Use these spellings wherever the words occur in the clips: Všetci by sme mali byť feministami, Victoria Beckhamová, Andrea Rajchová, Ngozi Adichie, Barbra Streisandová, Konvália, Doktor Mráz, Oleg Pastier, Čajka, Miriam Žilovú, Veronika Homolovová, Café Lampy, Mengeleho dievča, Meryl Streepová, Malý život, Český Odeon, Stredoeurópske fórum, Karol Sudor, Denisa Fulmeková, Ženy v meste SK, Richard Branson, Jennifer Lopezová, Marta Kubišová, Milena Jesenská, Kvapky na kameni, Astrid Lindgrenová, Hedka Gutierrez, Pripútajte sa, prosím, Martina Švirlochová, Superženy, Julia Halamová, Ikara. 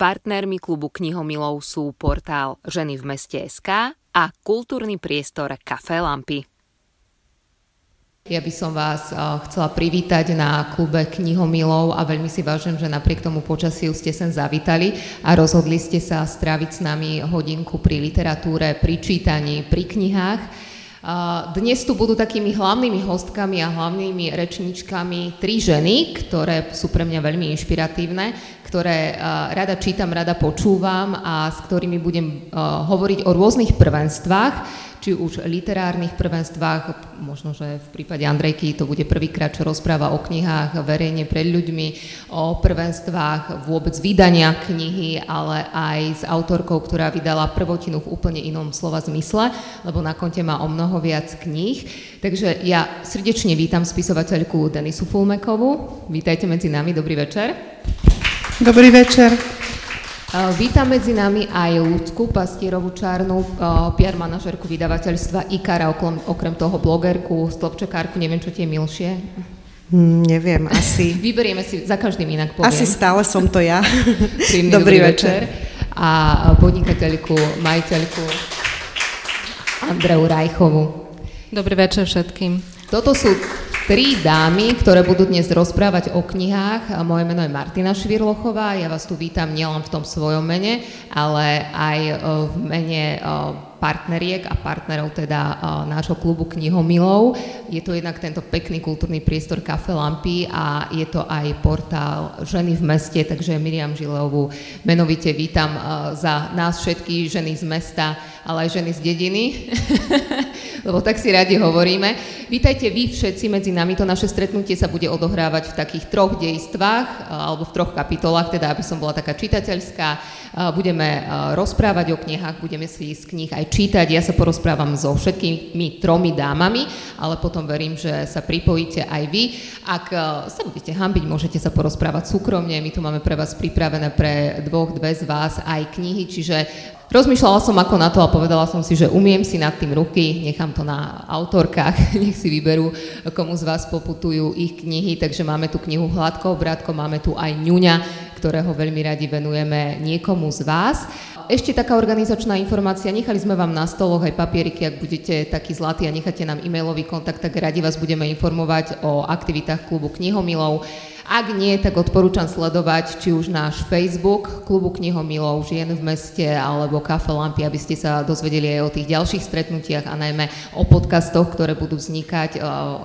Partnermi klubu knihomilov sú portál Ženy v meste SK a kultúrny priestor Café Lampy. Ja by som vás chcela privítať na klube knihomilov a veľmi si vážim, že napriek tomu počasiu ste sem zavítali a rozhodli ste sa stráviť s nami hodinku pri literatúre, pri čítaní, pri knihách. Dnes tu budú takými hlavnými hostkami a hlavnými rečničkami tri ženy, ktoré sú pre mňa veľmi inšpiratívne, ktoré rada čítam, rada počúvam a s ktorými budem hovoriť o rôznych prvenstvách, či už literárnych prvenstvách, možno, že v prípade Andrejky to bude prvýkrát, čo rozpráva o knihách verejne pred ľuďmi, o prvenstvách vôbec vydania knihy, ale aj s autorkou, ktorá vydala prvotinu v úplne inom slova zmysle, lebo na konte má o mnoho viac kníh. Takže ja srdečne vítam spisovateľku Denisu Fulmekovú. Vítajte medzi nami, dobrý večer. Dobrý večer. Vítam medzi nami aj Ľudku Pastierovú Čarnú, PR manažerku vydavateľstva Ikara, okrem toho blogerku, stĺpčekárku, neviem, čo tie milšie. Neviem, asi. Vyberieme si, za každým inak poviem. Asi stále som to ja. Dobrý večer. A podnikateľku, majiteľku Andreu Rajchovú. Dobrý večer všetkým. Toto sú tri dámy, ktoré budú dnes rozprávať o knihách. Moje meno je Martina Švirlochová, ja vás tu vítam nielen v tom svojom mene, ale aj v mene partneriek a partnerov teda nášho klubu knihomilov. Je to jednak tento pekný kultúrny priestor Café Lampy a je to aj portál Ženy v meste, takže Miriam Žilovú menovite vítam za nás všetky ženy z mesta, ale aj ženy z dediny, lebo tak si radi hovoríme. Vítajte vy všetci medzi nami, to naše stretnutie sa bude odohrávať v takých troch dejstvách, alebo v troch kapitolách, teda aby som bola taká čitateľská. Budeme rozprávať o knihách, budeme si z knih aj čítať, ja sa porozprávam so všetkými tromi dámami, ale potom verím, že sa pripojíte aj vy. Ak sa budete hanbiť, môžete sa porozprávať súkromne, my tu máme pre vás pripravené pre dve z vás aj knihy, čiže rozmýšľala som ako na to a povedala som si, že umiem si nad tým ruky, nechám to na autorkách, nech si vyberú, komu z vás poputujú ich knihy, takže máme tu knihu Hladko, bratko, máme tu aj Ňuňa, ktorého veľmi radi venujeme niekomu z vás. Ešte taká organizačná informácia, nechali sme vám na stoloch aj papieriky, ak budete takí zlatí a necháte nám e-mailový kontakt, tak radi vás budeme informovať o aktivitách klubu knihomilov. Ak nie, tak odporúčam sledovať či už náš Facebook, klubu knihomilov, žien v meste alebo Café Lampy, aby ste sa dozvedeli aj o tých ďalších stretnutiach a najmä o podcastoch, ktoré budú vznikať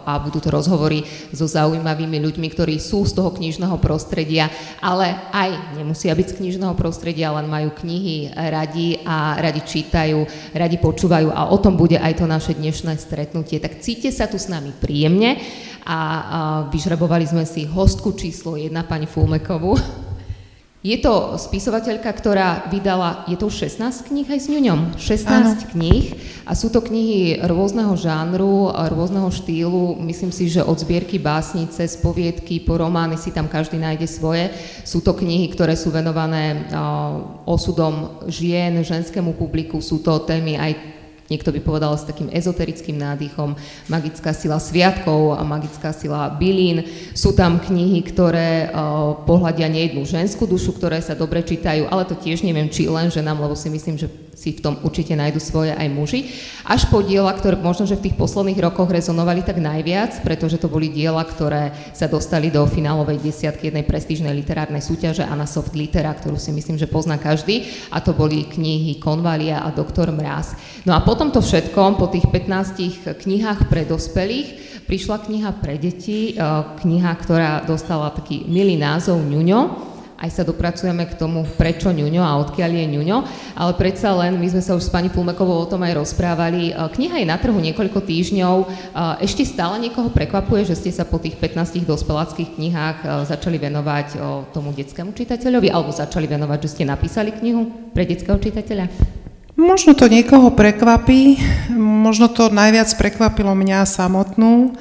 a budú to rozhovory so zaujímavými ľuďmi, ktorí sú z toho knižného prostredia, ale aj nemusia byť z knižného prostredia, len majú knihy radi a radi čítajú, radi počúvajú a o tom bude aj to naše dnešné stretnutie. Tak cíte sa tu s nami príjemne a vyžrebovali sme si hostku číslo 1, pani Fulmekovú. Je to spisovateľka, ktorá vydala, je to 16 kníh aj s Ňuňom? 16 Áno. kníh a sú to knihy rôzneho žánru, rôzneho štýlu, myslím si, že od zbierky básnice, z poviedky, po romány si tam každý nájde svoje. Sú to knihy, ktoré sú venované osudom žien, ženskému publiku, sú to témy aj niekto by povedal s takým ezoterickým nádychom, magická sila sviatkov a magická sila bylín. Sú tam knihy, ktoré pohľadia nejednú ženskú dušu, ktoré sa dobre čítajú, ale to tiež neviem, či len ženám, lebo si myslím, že si v tom určite nájdu svoje aj muži. Až po diela, ktoré možno, že v tých posledných rokoch rezonovali tak najviac, pretože to boli diela, ktoré sa dostali do finálovej desiatky jednej prestížnej literárnej súťaže a na soft litera, ktorú si myslím, že pozná každý, a to boli knihy Konvália a Doktor Mráz. No a potom to všetko, po tých 15 knihách pre dospelých, prišla kniha pre deti, kniha, ktorá dostala taký milý názov Ňuňo. Aj sa dopracujeme k tomu, prečo Ňuňo a odkiaľ je Ňuňo, ale predsa len my sme sa už s pani Fulmekovou o tom aj rozprávali. Kniha je na trhu niekoľko týždňov, ešte stále niekoho prekvapuje, že ste sa po tých 15 dospeláckých knihách začali venovať tomu detskému čitateľovi, alebo začali venovať, že ste napísali knihu pre detského čitateľa? Možno to niekoho prekvapí, možno to najviac prekvapilo mňa samotnú.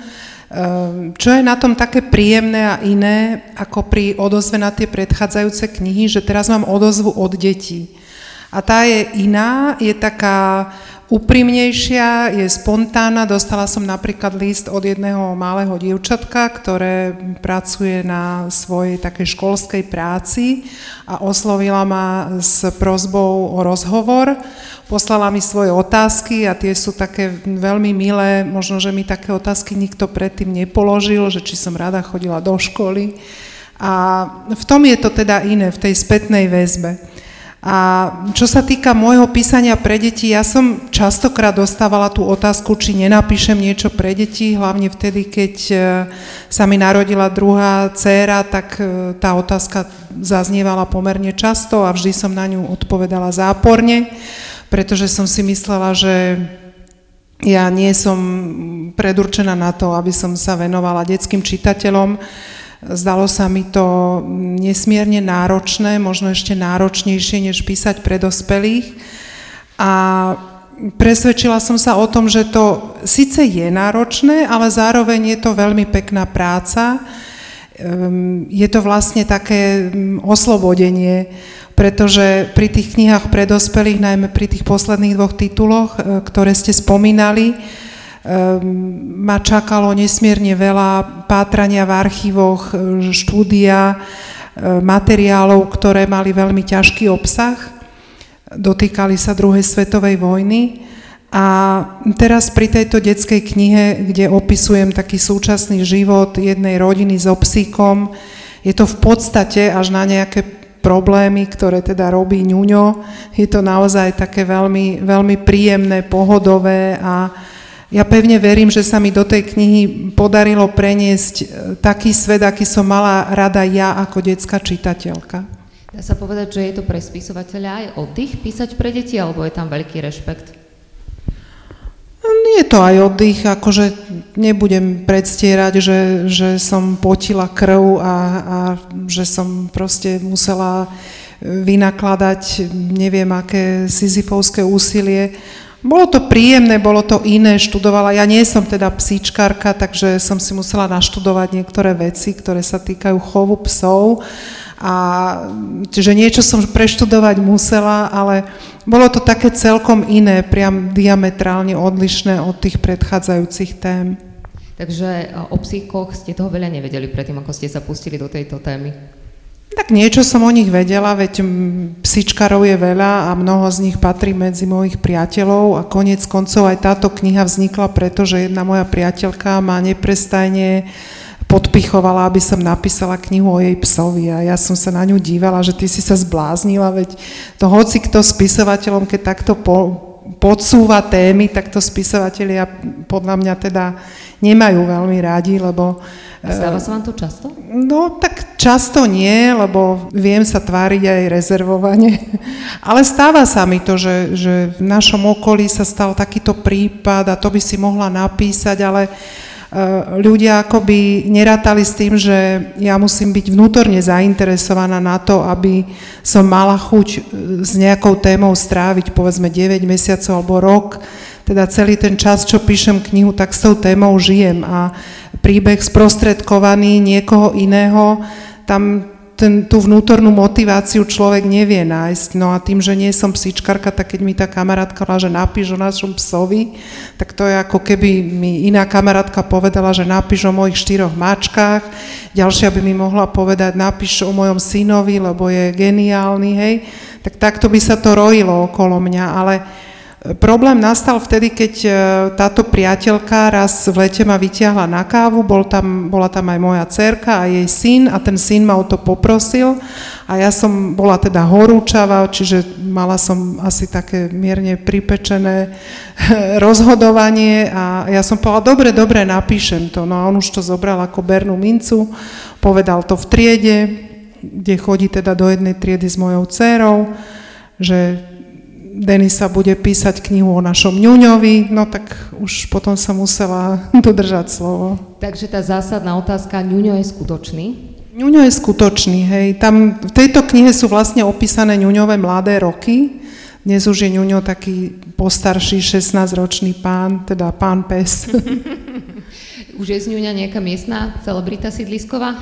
Čo je na tom také príjemné a iné, ako pri odozve na tie predchádzajúce knihy, že teraz mám odozvu od detí. A tá je iná, je taká úprimnejšia, je spontánna. Dostala som napríklad list od jedného malého dievčatka, ktoré pracuje na svojej takej školskej práci a oslovila ma s prosbou o rozhovor. Poslala mi svoje otázky a tie sú také veľmi milé, možno, že mi také otázky nikto predtým nepoložil, že či som rada chodila do školy. A v tom je to teda iné, v tej spätnej väzbe. A čo sa týka môjho písania pre deti, ja som častokrát dostávala tú otázku, či nenapíšem niečo pre deti, hlavne vtedy, keď sa mi narodila druhá dcéra, tak tá otázka zaznievala pomerne často a vždy som na ňu odpovedala záporne, pretože som si myslela, že ja nie som predurčená na to, aby som sa venovala detským čitateľom. Zdalo sa mi to nesmierne náročné, možno ešte náročnejšie, než písať pre dospelých. A presvedčila som sa o tom, že to síce je náročné, ale zároveň je to veľmi pekná práca. Je to vlastne také oslobodenie, pretože pri tých knihách pre dospelých, najmä pri tých posledných dvoch tituloch, ktoré ste spomínali, ma čakalo nesmierne veľa pátrania v archívoch, štúdia, materiálov, ktoré mali veľmi ťažký obsah, dotýkali sa druhej svetovej vojny. A teraz pri tejto detskej knihe, kde opisujem taký súčasný život jednej rodiny so psíkom, je to v podstate až na nejaké problémy, ktoré teda robí Ňuňo, je to naozaj také veľmi, veľmi príjemné, pohodové a ja pevne verím, že sa mi do tej knihy podarilo preniesť taký svet, aký som mala rada ja ako detská čitateľka. Dá sa povedať, že je to pre spisovateľa aj o tých písať pre deti, alebo je tam veľký rešpekt? Je to aj oddych, akože nebudem predstierať, že som potila krv a že som proste musela vynakladať neviem aké sisyfovské úsilie. Bolo to príjemné, bolo to iné, študovala. Ja nie som teda psíčkarka, takže som si musela naštudovať niektoré veci, ktoré sa týkajú chovu psov. A že niečo som preštudovať musela, ale bolo to také celkom iné, priam diametrálne odlišné od tých predchádzajúcich tém. Takže o psíkoch ste toho veľa nevedeli predtým, ako ste sa pustili do tejto témy? Tak niečo som o nich vedela, veď psičkarov je veľa a mnoho z nich patrí medzi mojich priateľov a koniec koncov aj táto kniha vznikla, pretože jedna moja priateľka ma neprestajne podpichovala, aby som napísala knihu o jej psovi a ja som sa na ňu dívala, že ty si sa zbláznila, veď to hocikto spisovateľom, keď takto podsúva témy, tak to spisovatelia podľa mňa teda nemajú veľmi rádi, lebo... Stáva sa vám to často? No, tak často nie, lebo viem sa tváriť aj rezervovane. Ale stáva sa mi to, že v našom okolí sa stal takýto prípad a to by si mohla napísať, ale ľudia akoby nerátali s tým, že ja musím byť vnútorne zainteresovaná na to, aby som mala chuť s nejakou témou stráviť, povedzme 9 mesiacov alebo rok. Teda celý ten čas, čo píšem knihu, tak s tou témou žijem a príbeh sprostredkovaný niekoho iného, tam tú vnútornú motiváciu človek nevie nájsť. No a tým, že nie som psíčkarka, tak keď mi tá kamarátka hovorila, že napíš o našom psovi, tak to je ako keby mi iná kamarátka povedala, že napíš o mojich 4 mačkách, ďalšia by mi mohla povedať, napíš o mojom synovi, lebo je geniálny, hej. Tak takto by sa to rojilo okolo mňa, ale... Problém nastal vtedy, keď táto priateľka raz v lete ma vytiahla na kávu, bola tam aj moja dcerka a jej syn a ten syn ma o to poprosil a ja som bola teda horúčavá, čiže mala som asi také mierne pripečené rozhodovanie a ja som povedala, dobre, napíšem to. No a on už to zobral ako bernú mincu, povedal to v triede, kde chodí teda do jednej triedy s mojou dcerou, že Denisa bude písať knihu o našom Ňuňovi, no tak už potom sa musela dodržať slovo. Takže tá zásadná otázka, Ňuňo je skutočný? Ňuňo je skutočný, hej. Tam v tejto knihe sú vlastne opísané Ňuňové mladé roky. Dnes už je Ňuňo taký postarší 16-ročný pán, teda pán pes. Už je z Ňuňa nejaká miestna celebrita sídlisková?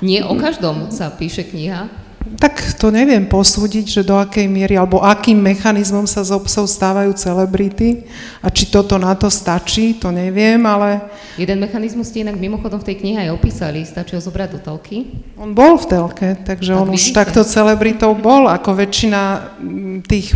Nie o každom sa píše kniha. Tak to neviem posúdiť, že do akej miery, alebo akým mechanizmom sa z obsov stávajú celebrity a či toto na to stačí, to neviem, ale... Jeden mechanizmus ste inak mimochodom v tej knihe aj opísali, stačí ho zobrať do telky? On bol v telke, takže tak on vidíte. Už takto celebritou bol, ako väčšina tých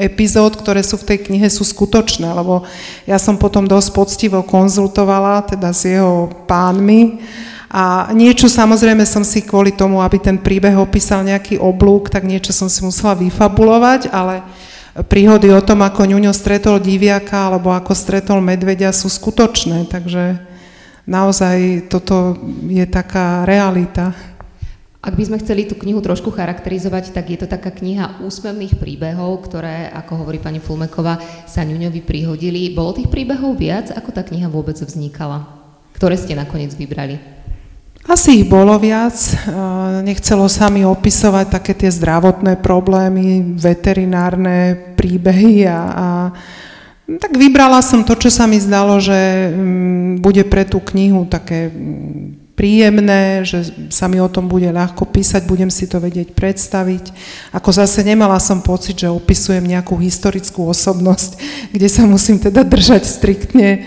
epizód, ktoré sú v tej knihe, sú skutočné, lebo ja som potom dosť poctivo konzultovala, teda s jeho pánmi. A niečo samozrejme som si kvôli tomu, aby ten príbeh opísal nejaký oblúk, tak niečo som si musela vyfabulovať, ale príhody o tom, ako Ňuňo stretol diviaka alebo ako stretol medveďa sú skutočné, takže naozaj toto je taká realita. Ak by sme chceli tú knihu trošku charakterizovať, tak je to taká kniha úsmevných príbehov, ktoré, ako hovorí pani Fulmeková, sa Ňuňovi prihodili. Bolo tých príbehov viac, ako tá kniha vôbec vznikala? Ktoré ste nakoniec vybrali? Asi ich bolo viac, nechcelo sa mi opisovať také tie zdravotné problémy, veterinárne príbehy a tak vybrala som to, čo sa mi zdalo, že bude pre tú knihu také príjemné, že sa mi o tom bude ľahko písať, budem si to vedieť predstaviť. Ako zase nemala som pocit, že opisujem nejakú historickú osobnosť, kde sa musím teda držať striktne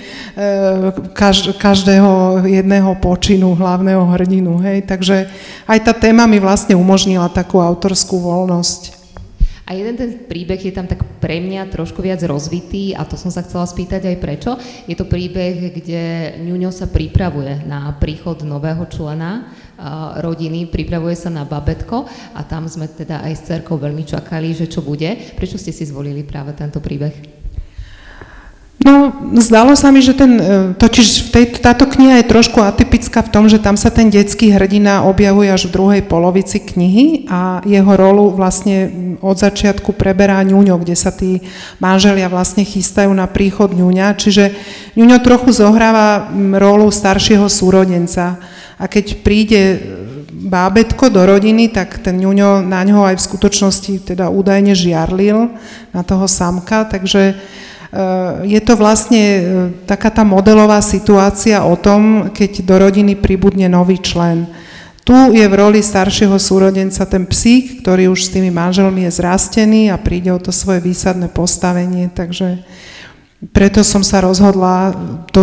každého jedného počinu hlavného hrdinu, hej. Takže aj tá téma mi vlastne umožnila takú autorskú voľnosť. A jeden ten príbeh je tam tak pre mňa trošku viac rozvitý a to som sa chcela spýtať aj prečo. Je to príbeh, kde Ňuňo sa pripravuje na príchod nového člena rodiny, pripravuje sa na babetko a tam sme teda aj s dcerkou veľmi čakali, že čo bude. Prečo ste si zvolili práve tento príbeh? No, zdalo sa mi, že táto kniha je trošku atypická v tom, že tam sa ten detský hrdina objavuje až v druhej polovici knihy a jeho rolu vlastne od začiatku preberá Ňuňo, kde sa tí manželia vlastne chystajú na príchod Ňuňa, čiže Ňuňo trochu zohráva rolu staršieho súrodenca a keď príde bábätko do rodiny, tak ten Ňuňo na ňo aj v skutočnosti teda údajne žiarlil na toho samka, takže je to vlastne taká tá modelová situácia o tom, keď do rodiny pribudne nový člen. Tu je v roli staršieho súrodenca ten psík, ktorý už s tými manželmi je zrastený a príde o to svoje výsadné postavenie, takže preto som sa rozhodla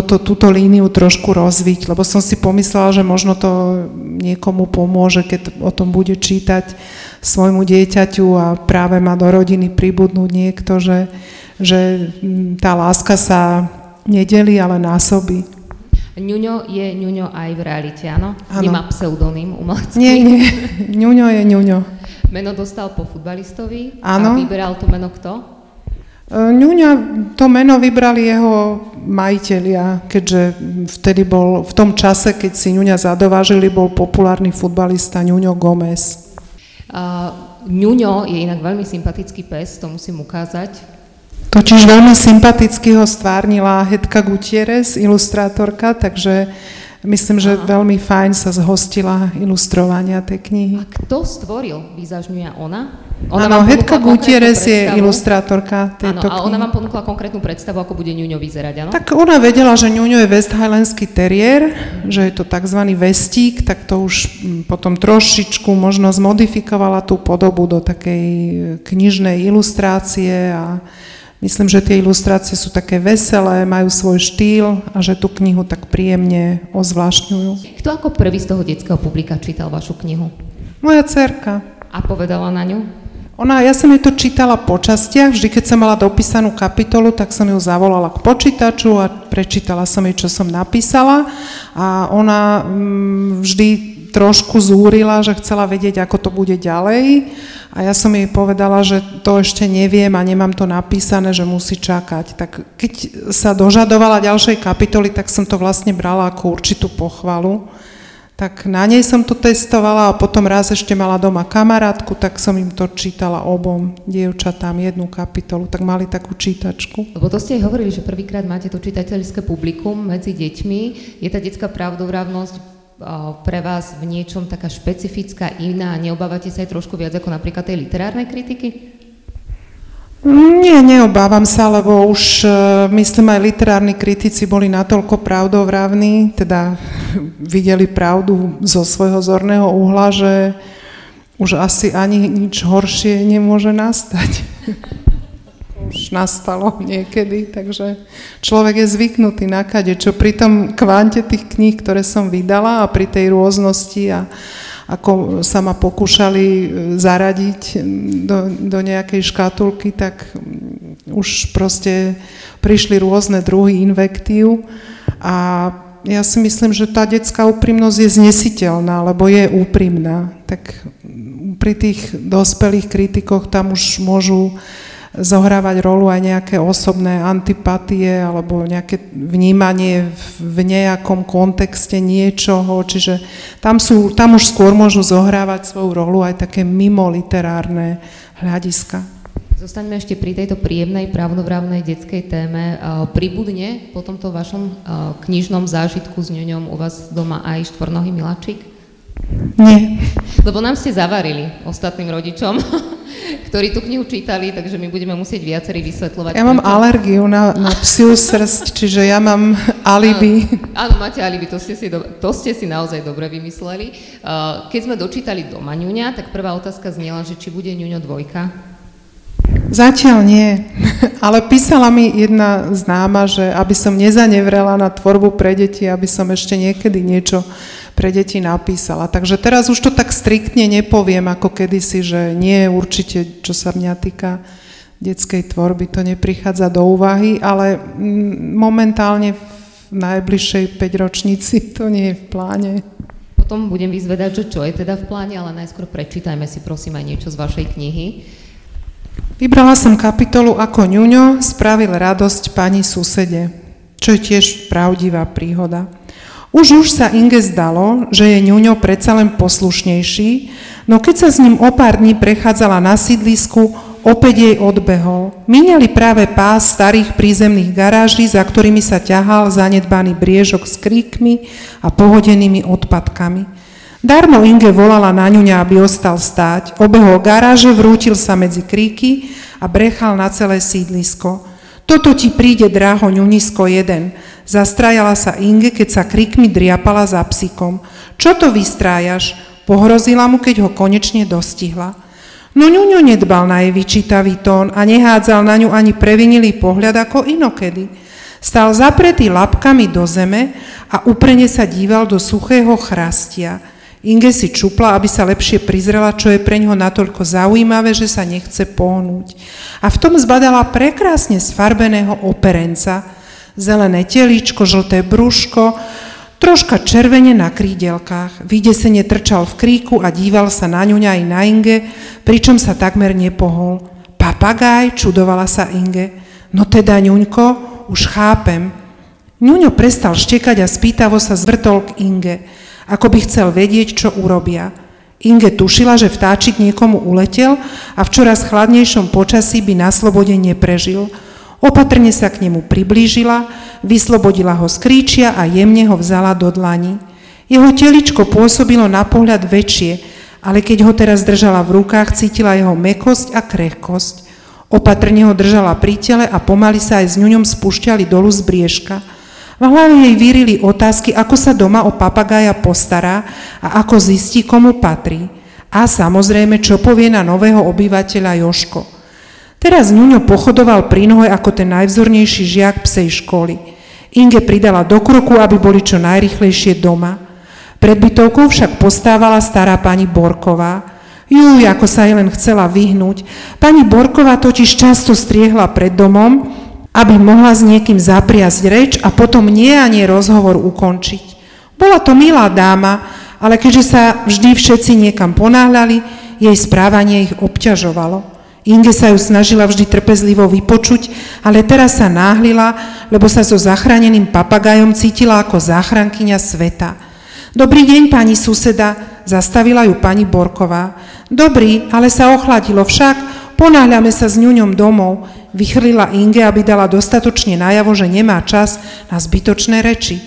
túto líniu trošku rozviť, lebo som si pomyslela, že možno to niekomu pomôže, keď o tom bude čítať svojmu dieťaťu a práve má do rodiny pribudnúť niekto, že tá láska sa nedelí, ale násobí. Ňuňo je Ňuňo aj v realite, áno? Áno. Nemá pseudonym umelecký? Nie, nie. Ňuňo je Ňuňo. Meno dostal po futbalistovi. Áno. A vyberal to meno kto? Ňuňa, to meno vybrali jeho majitelia, keďže vtedy bol, v tom čase, keď si Ňuňa zadovážili, bol populárny futbalista Ňuňo Gomes. Ňuňo je inak veľmi sympatický pes, to musím ukázať. Totiž veľmi sympaticky ho stvárnila Hedka Gutierrez, ilustrátorka, takže myslím, že veľmi fajn sa zhostila ilustrovania tej knihy. A kto stvoril výzaž Ňuňa? Ona? Áno, Hedka Gutierrez je ilustrátorka tejto knihy. A ona vám ponúkla konkrétnu predstavu, ako bude Ňuňo vyzerať, áno? Tak ona vedela, že Ňuňo je West Highlandský teriér, že je to tzv. Vestík, tak to už potom trošičku možno zmodifikovala tú podobu do takej knižnej ilustrácie a myslím, že tie ilustrácie sú také veselé, majú svoj štýl a že tú knihu tak príjemne ozvlášňujú. Kto ako prvý z toho detského publika čítal vašu knihu? Moja dcerka. A povedala na ňu? Ja som jej to čítala po častiach, vždy keď som mala dopísanú kapitolu, tak som ju zavolala k počítaču a prečítala som jej, čo som napísala a ona vždy trošku zúrila, že chcela vedieť, ako to bude ďalej a ja som jej povedala, že to ešte neviem a nemám to napísané, že musí čakať. Tak keď sa dožadovala ďalšej kapitoly, tak som to vlastne brala ako určitú pochvalu. Tak na nej som to testovala a potom raz ešte mala doma kamarátku, tak som im to čítala obom dievčatám jednu kapitolu, tak mali takú čítačku. Lebo to ste aj hovorili, že prvýkrát máte to čitateľské publikum medzi deťmi. Je tá detská pravdovravnosť pre vás v niečom taká špecifická, iná? Neobávate sa aj trošku viac ako napríklad tej literárnej kritiky? Nie, neobávam sa, lebo už myslím aj literárni kritici boli natoľko pravdovravní, teda videli pravdu zo svojho zorného uhla, že už asi ani nič horšie nemôže nastať. Už nastalo niekedy, takže človek je zvyknutý na kadečo. Pri tom kvante tých kníh, ktoré som vydala a pri tej rôznosti a ako sa ma pokúšali zaradiť do nejakej škatulky, tak už proste prišli rôzne druhy invektív a ja si myslím, že tá detská úprimnosť je znesiteľná, lebo je úprimná. Tak pri tých dospelých kritikoch tam už môžu zohrávať rolu aj nejaké osobné antipatie alebo nejaké vnímanie v nejakom kontexte niečoho, čiže tam už skôr môžu zohrávať svoju rolu aj také mimoliterárne hľadiska. Zostaňme ešte pri tejto príjemnej, pravdovravnej detskej téme. Pribudne po tomto vašom knižnom zážitku s ňuňom u vás doma aj štvornohý miláčik? Nie. Lebo nám ste zavarili ostatným rodičom, ktorí tú knihu čítali, takže my budeme musieť viacerí vysvetľovať. Ja mám alergiu na psiu srst, čiže ja mám alibi. Áno, máte alibi, to ste si naozaj dobre vymysleli. Keď sme dočítali doma ňuňa, tak prvá otázka zniela, že či bude ňuňo dvojka? Zatiaľ nie, ale písala mi jedna známa, že aby som nezanevrela na tvorbu pre deti, aby som ešte niekedy niečo pre deti napísala. Takže teraz už to tak striktne nepoviem, ako kedysi, že nie určite, čo sa mňa týka detskej tvorby, to neprichádza do úvahy, ale momentálne v najbližšej 5-ročnici to nie je v pláne. Potom budem vyzvedať, že čo je teda v pláne, ale najskôr prečítajme si prosím aj niečo z vašej knihy. Vybrala som kapitolu Ako ňuňo spravil radosť pani susede, čo je tiež pravdivá príhoda. Už sa Inge zdalo, že je ňuňo predsa len poslušnejší, no keď sa s ním o pár dní prechádzala na sídlisku, opäť jej odbehol. Míňali práve pás starých prízemných garáží, za ktorými sa ťahal zanedbaný briežok s kríkmi a pohodenými odpadkami. Darmo Inge volala na ňuňa, aby ostal stáť, obehol garáže, vrútil sa medzi kríky a brechal na celé sídlisko. Toto ti príde, dráho ňuňisko jeden. Zastrajala sa Inge, keď sa kríkmi driapala za psíkom. Čo to vystrájaš? Pohrozila mu, keď ho konečne dostihla. No ňuňo nedbal na jej vyčítavý tón a nehádzal na ňu ani previnilý pohľad ako inokedy. Stal zapretý labkami do zeme a uprene sa díval do suchého chrastia. Inge si čupla, aby sa lepšie prizrela, čo je pre ňoho natoľko zaujímavé, že sa nechce pohnúť. A v tom zbadala prekrásne sfarbeného operenca. Zelené teličko, žlté brúško, troška červene na krídelkách. Vydesene trčal v kríku a díval sa na ňuňa i na Inge, pričom sa takmer nepohol. Papagáj, čudovala sa Inge. No teda ňuňko, už chápem. Ňuňo prestal štekať a spýtavo sa zvrtol k Inge, ako by chcel vedieť, čo urobia. Inge tušila, že vtáčik niekomu uletel a v čoraz chladnejšom počasí by na slobode neprežil. Opatrne sa k nemu priblížila, vyslobodila ho z kríčia a jemne ho vzala do dlani. Jeho teličko pôsobilo na pohľad väčšie, ale keď ho teraz držala v rukách, cítila jeho mäkkosť a krehkosť. Opatrne ho držala pri tele a pomaly sa aj s ňuňom spúšťali dolu z briežka. V hlave jej vírili otázky, ako sa doma o papagája postará a ako zistí, komu patrí. A samozrejme, čo povie na nového obyvateľa Joško. Teraz ňuňo pochodoval pri nohe ako ten najvzornejší žiak psej školy. Inge pridala do kroku, aby boli čo najrychlejšie doma. Pred bytovkou však postávala stará pani Borková. Juj, ako sa jej len chcela vyhnúť. Pani Borková totiž často striehla pred domom, aby mohla s niekým zapriasť reč a potom nie ani rozhovor ukončiť. Bola to milá dáma, ale keďže sa vždy všetci niekam ponáhľali, jej správanie ich obťažovalo. Inge sa ju snažila vždy trpezlivo vypočuť, ale teraz sa náhlila, lebo sa so zachráneným papagajom cítila ako záchrankyňa sveta. Dobrý deň, pani suseda, zastavila ju pani Borková. Dobrý, ale sa ochladilo však, ponáhľame sa s ňuňom domov, vychrlila Inge, aby dala dostatočne najavo, že nemá čas na zbytočné reči.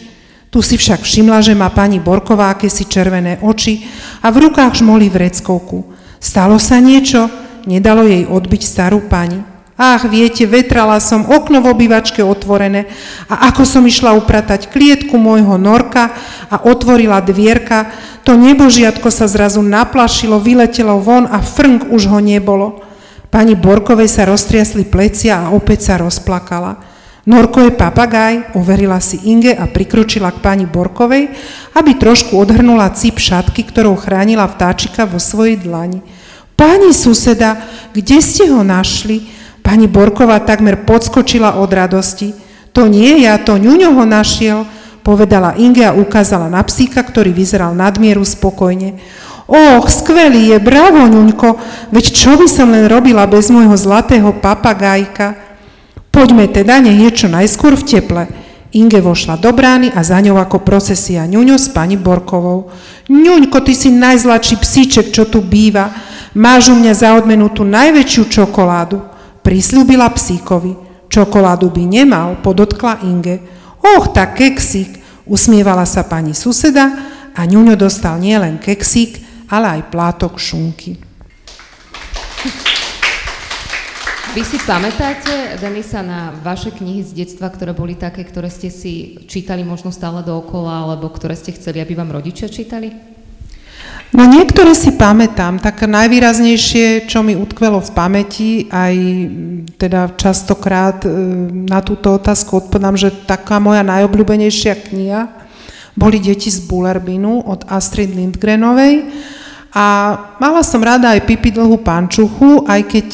Tu si však všimla, že má pani Borková akési červené oči a v rukách žmolí vreckovku. Stalo sa niečo, nedalo jej odbiť starú pani. Ach, viete, vetrala som, okno v obývačke otvorené a ako som išla upratať klietku môjho norka a otvorila dvierka, to nebožiatko sa zrazu naplašilo, vyletelo von a frnk už ho nebolo. Pani Borkovej sa roztriasli plecia a opäť sa rozplakala. Norko je papagaj, overila si Inge a prikročila k pani Borkovej, aby trošku odhrnula cip šatky, ktorou chránila vtáčika vo svojej dlani. Pani suseda, kde ste ho našli? Pani Borková takmer podskočila od radosti. To nie ja, to Ňuňo ho našiel, povedala Inge a ukázala na psíka, ktorý vyzeral nadmieru spokojne. Och, skvelý je, bravo Ňuňko, veď čo by som len robila bez môjho zlatého papagajka? Poďme teda, nech je čo najskôr v teple. Inge vošla do brány a za ňou ako procesia Ňuňo s pani Borkovou. Ňuňko, ty si najzladší psíček, čo tu býva. Máš u mňa za odmenu tú najväčšiu čokoládu. Prisľúbila psíkovi. Čokoládu by nemal, podotkla Inge. Och, tak keksík, usmievala sa pani suseda a Ňuňo dostal nielen keksík, ale aj plátok šunky. Vy si pamätáte, Denisa, na vaše knihy z detstva, ktoré boli také, ktoré ste si čítali možno stále dookola, alebo ktoré ste chceli, aby vám rodičia čítali? No niektoré si pamätám, tak najvýraznejšie, čo mi utkvelo v pamäti, aj teda častokrát na túto otázku odpovedám, že taká moja najobľúbenejšia kniha boli Deti z Bullerbinu od Astrid Lindgrenovej. A mala som rada aj Pipi dlhú pančuchu, aj keď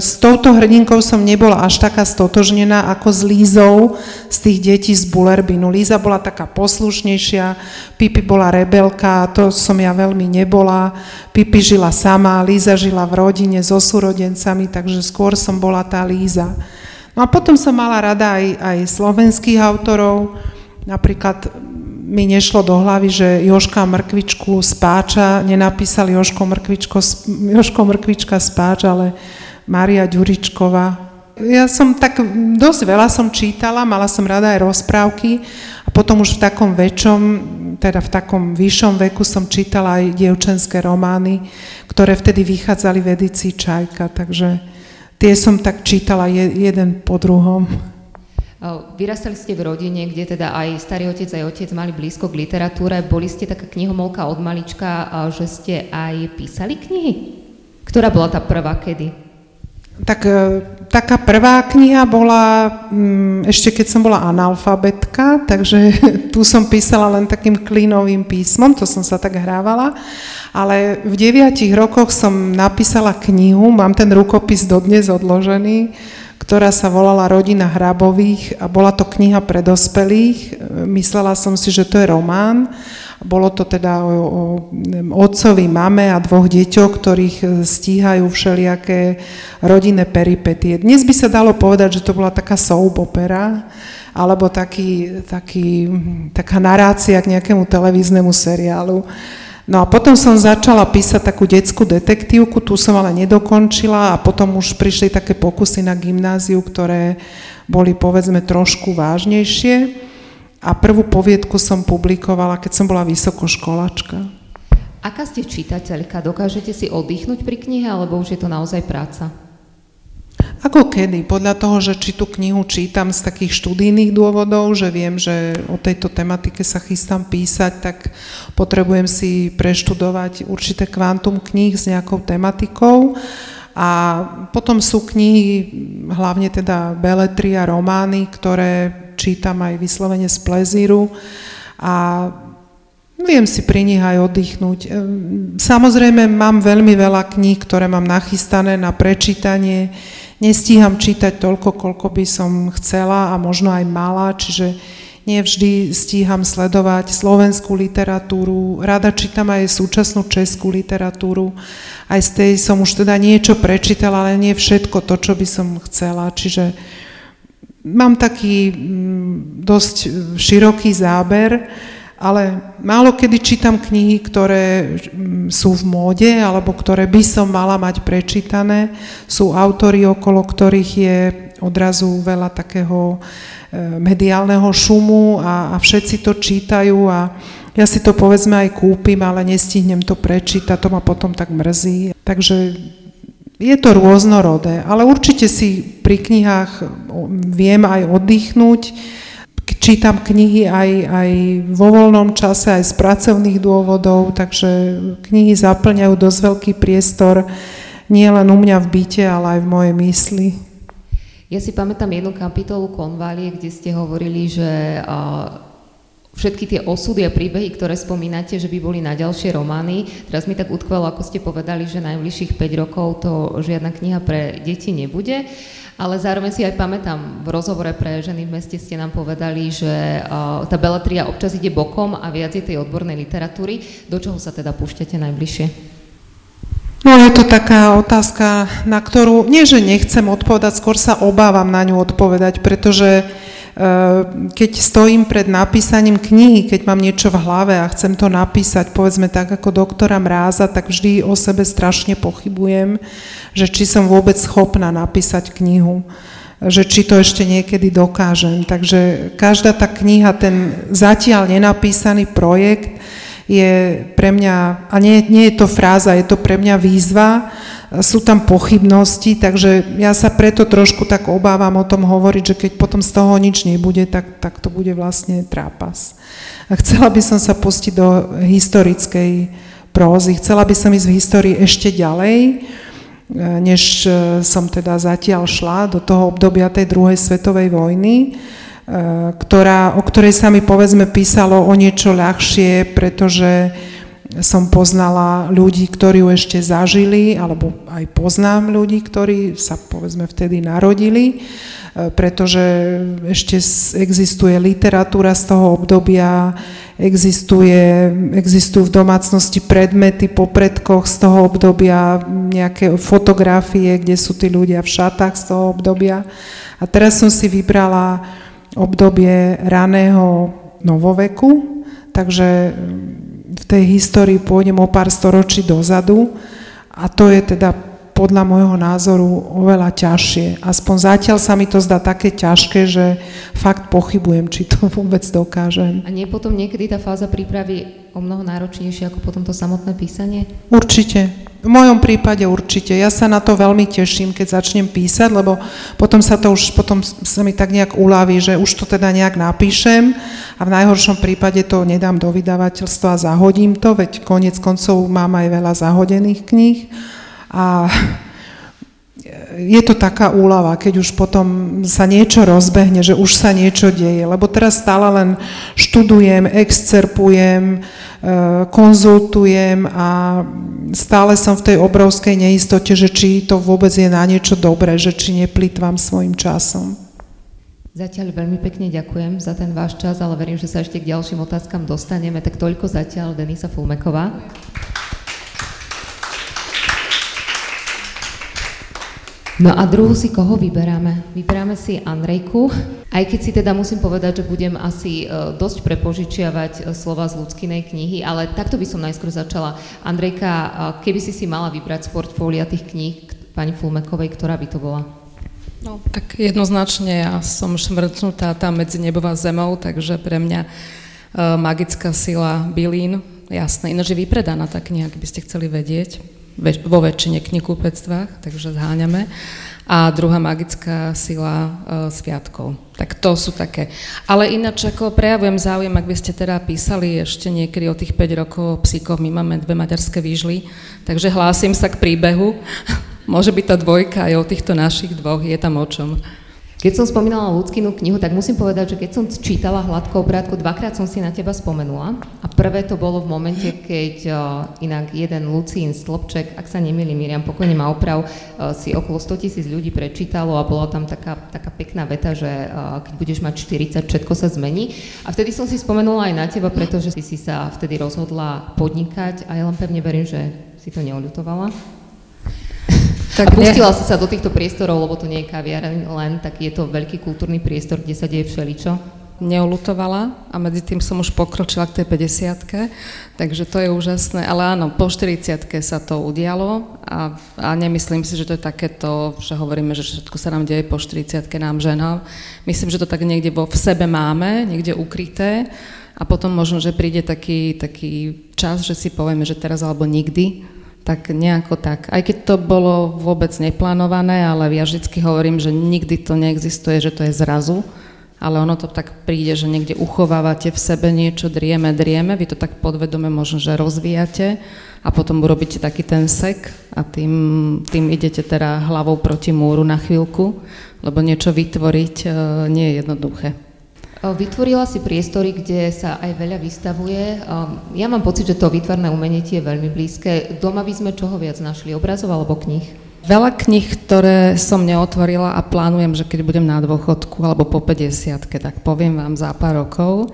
s touto hrdinkou som nebola až taká stotožnená ako s Lízou z tých Detí z Bullerbinu. Líza bola taká poslušnejšia, Pipi bola rebelka, to som ja veľmi nebola. Pipi žila sama, Líza žila v rodine so súrodencami, takže skôr som bola tá Líza. No a potom som mala rada aj slovenských autorov, napríklad mi nešlo do hlavy, že Jožka Mrkvičku Spáča, nenapísal Jožko Mrkvička Spáč, ale Mária Ďuričková. Ja som tak dosť veľa som čítala, mala som rada aj rozprávky a potom už v takom väčšom, teda v takom vyššom veku som čítala aj dievčenské romány, ktoré vtedy vychádzali v edícii Čajka, takže tie som tak čítala jeden po druhom. Vyrastali ste v rodine, kde teda aj starý otec, aj otec mali blízko k literatúre. Boli ste taká knihomolka od malička, že ste aj písali knihy? Ktorá bola tá prvá, kedy? Taká prvá kniha bola ešte keď som bola analfabetka, takže tu som písala len takým klínovým písmom, to som sa tak hrávala. Ale v 9 rokoch som napísala knihu, mám ten rukopis dodnes odložený, ktorá sa volala Rodina Hrabových a bola to kniha pre dospelých. Myslela som si, že to je román. Bolo to teda o otcovi, mame a 2 deťoch, ktorých stíhajú všelijaké rodinné peripetie. Dnes by sa dalo povedať, že to bola taká soap opera, alebo taká narácia k nejakému televíznemu seriálu. No a potom som začala písať takú detskú detektívku, tu som ale nedokončila a potom už prišli také pokusy na gymnáziu, ktoré boli povedzme trošku vážnejšie a prvú poviedku som publikovala, keď som bola vysokoškolačka. Aká ste čitateľka? Dokážete si oddychnúť pri knihe, alebo už je to naozaj práca? Ako kedy? Podľa toho, že či tú knihu čítam z takých študijných dôvodov, že viem, že o tejto tematike sa chystám písať, tak potrebujem si preštudovať určité kvantum kníh s nejakou tematikou. A potom sú knihy, hlavne teda beletry a romány, ktoré čítam aj vyslovene z plezíru a viem si pri nich aj oddychnúť. Samozrejme, mám veľmi veľa kníh, ktoré mám nachystané na prečítanie. Nestíham čítať toľko, koľko by som chcela a možno aj mala, čiže nevždy stíham sledovať slovenskú literatúru. Rada čítam aj súčasnú českú literatúru. Aj z tej som už teda niečo prečítala, ale nie všetko to, čo by som chcela. Čiže mám taký dosť široký záber, ale málo kedy čítam knihy, ktoré sú v móde, alebo ktoré by som mala mať prečítané. Sú autori, okolo ktorých je odrazu veľa takého mediálneho šumu a všetci to čítajú a ja si to povedzme aj kúpim, ale nestihnem to prečítať, to ma potom tak mrzí. Takže Je to rôznorodé, ale určite si pri knihách viem aj oddychnúť. Čítam knihy aj vo voľnom čase, aj z pracovných dôvodov, takže knihy zaplňajú dosť veľký priestor, nie len u mňa v byte, ale aj v mojej mysli. Ja si pamätám jednu kapitolu Konválie, kde ste hovorili, že všetky tie osudy a príbehy, ktoré spomínate, že by boli na ďalšie romány. Teraz mi tak utkvelo, ako ste povedali, že najbližších 5 rokov to žiadna kniha pre deti nebude, ale zároveň si aj pamätám, v rozhovore pre Ženy v meste ste nám povedali, že tá beletria občas ide bokom a viac je tej odbornej literatúry. Do čoho sa teda púšťate najbližšie? No je to taká otázka, na ktorú nie, že nechcem odpovedať, skôr sa obávam na ňu odpovedať, pretože keď stojím pred napísaním knihy, keď mám niečo v hlave a chcem to napísať, povedzme tak ako doktora Mráza, tak vždy o sebe strašne pochybujem, že či som vôbec schopná napísať knihu, že či to ešte niekedy dokážem. Takže každá tá kniha, ten zatiaľ nenapísaný projekt je pre mňa, a nie je to fráza, je to pre mňa výzva, sú tam pochybnosti, takže ja sa preto trošku tak obávam o tom hovoriť, že keď potom z toho nič nebude, tak to bude vlastne trápas. A chcela by som sa pustiť do historickej prózy, chcela by som ísť v histórii ešte ďalej, než som teda zatiaľ šla do toho obdobia tej druhej svetovej vojny, o ktorej sa mi povedzme písalo o niečo ľahšie, pretože som poznala ľudí, ktorí ju ešte zažili, alebo aj poznám ľudí, ktorí sa povedzme vtedy narodili, pretože ešte existuje literatúra z toho obdobia, existujú v domácnosti predmety po predkoch z toho obdobia, nejaké fotografie, kde sú tí ľudia v šatách z toho obdobia. A teraz som si vybrala obdobie raného novoveku, takže v tej histórii pôjdem o pár storočí dozadu a to je teda podľa môjho názoru oveľa ťažšie. Aspoň zatiaľ sa mi to zdá také ťažké, že fakt pochybujem, či to vôbec dokážem. A nie potom niekedy tá fáza prípravy o mnoho náročnejšia ako potom to samotné písanie? Určite. V mojom prípade určite. Ja sa na to veľmi teším, keď začnem písať, lebo potom sa mi tak nejak uľaví, že už to teda nejak napíšem a v najhoršom prípade to nedám do vydavateľstva a zahodím to, veď koniec koncov mám aj veľa zahodených kníh. A je to taká úlava, keď už potom sa niečo rozbehne, že už sa niečo deje, lebo teraz stále len študujem, excerpujem, konzultujem a stále som v tej obrovskej neistote, že či to vôbec je na niečo dobré, že či neplýtvam svojim časom. Zatiaľ veľmi pekne ďakujem za ten váš čas, ale verím, že sa ešte k ďalším otázkam dostaneme, tak toľko zatiaľ Denisa Fulmeková. No a druhú si koho vyberáme? Vyberáme si Andrejku, aj keď si teda musím povedať, že budem asi dosť prepožičiavať slova z Ľudkinej knihy, ale takto by som najskôr začala. Andrejka, keby si mala vybrať z portfólia tých kníh pani Fulmekovej, ktorá by to bola? No, tak jednoznačne ja som šmrcnutá tam medzi nebom a zemou, takže pre mňa Magická sila bylín, jasné, ináč je vypredaná tá kniha, keby ste chceli vedieť. Vo väčšine knihkupectvách, takže zháňame. A druhá Magická sila sviatkov. Tak to sú také. Ale ináč ako prejavujem záujem, ak by ste teda písali ešte niekedy o tých 5 rokov psíkov, my máme 2 maďarské výžly, takže hlásim sa k príbehu. Môže byť tá dvojka aj o týchto našich dvoch, je tam o čom. Keď som spomínala Ľudkinu knihu, tak musím povedať, že keď som čítala Hladko, bratko, dvakrát som si na teba spomenula a prvé to bolo v momente, keď inak jeden Lucín Slobček, ak sa nemýlim, Miriam, pokojne ma oprav, si okolo 100 000 ľudí prečítalo a bola tam taká pekná veta, že keď budeš mať 40, všetko sa zmení. A vtedy som si spomenula aj na teba, pretože si sa vtedy rozhodla podnikať a ja len pevne verím, že si to neoľutovala. Tak a pustila si sa do týchto priestorov, lebo to nie je kaviareň len, tak je to veľký kultúrny priestor, kde sa deje všeličo. Neolutovala a medzi tým som už pokročila k tej 50-ke, takže to je úžasné, ale áno, po 40-ke sa to udialo a nemyslím si, že to je takéto, že hovoríme, že všetko sa nám deje po 40-ke nám ženám. Myslím, že to tak niekde v sebe máme, niekde ukryté a potom možno, že príde taký čas, že si povieme, že teraz alebo nikdy. tak nejako tak. Aj keď to bolo vôbec neplánované, ale ja vždycky hovorím, že nikdy to neexistuje, že to je zrazu, ale ono to tak príde, že niekde uchovávate v sebe niečo, drieme, vy to tak podvedome možno, že rozvíjate a potom urobíte taký ten sek a tým idete teda hlavou proti múru na chvíľku, lebo niečo vytvoriť nie je jednoduché. Vytvorila si priestory, kde sa aj veľa vystavuje. Ja mám pocit, že to výtvarné umenie ti je veľmi blízke. Doma by sme čoho viac našli, obrazov alebo kníh? Veľa kníh, ktoré som neotvorila a plánujem, že keď budem na dôchodku alebo po 50-ke, tak poviem vám za pár rokov.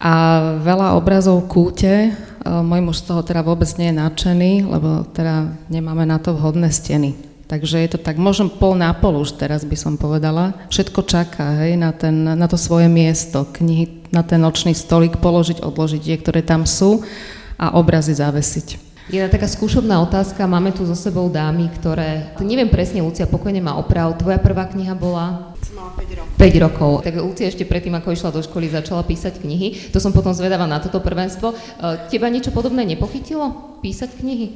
A veľa obrazov v kúte. Môj muž z toho teda vôbec nie je nadšený, lebo teda nemáme na to vhodné steny. Takže je to tak, možno pol na pol už teraz by som povedala. Všetko čaká, hej, na to svoje miesto, knihy na ten nočný stolík položiť, odložiť tie, ktoré tam sú a obrazy zavesiť. Jedna taká skúšobná otázka, máme tu so sebou dámy, ktoré, neviem presne, Lucia, pokojne ma oprav, tvoja prvá kniha bola? Mala 5 rokov. 5 rokov. Tak Lucia ešte predtým, ako išla do školy, začala písať knihy, to som potom zvedala na toto prvenstvo. Teba niečo podobné nepochytilo? Písať knihy?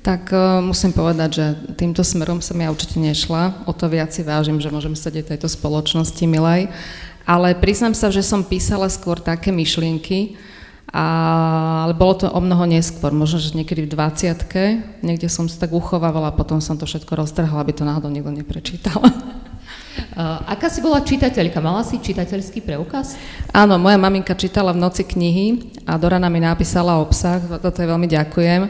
Tak musím povedať, že týmto smerom som ja určite nešla, o to viac si vážim, že môžem sedieť v tejto spoločnosti milej, ale priznám sa, že som písala skôr také myšlienky, ale bolo to o mnoho neskôr, možno, že niekedy v 20-ke, niekde som sa tak uchovávala a potom som to všetko roztrhala, aby to náhodou niekto neprečítal. Aká si bola čitateľka? Mala si čitateľský preukaz? Áno, moja maminka čítala v noci knihy a do rána mi napísala obsah, za to veľmi ďakujem.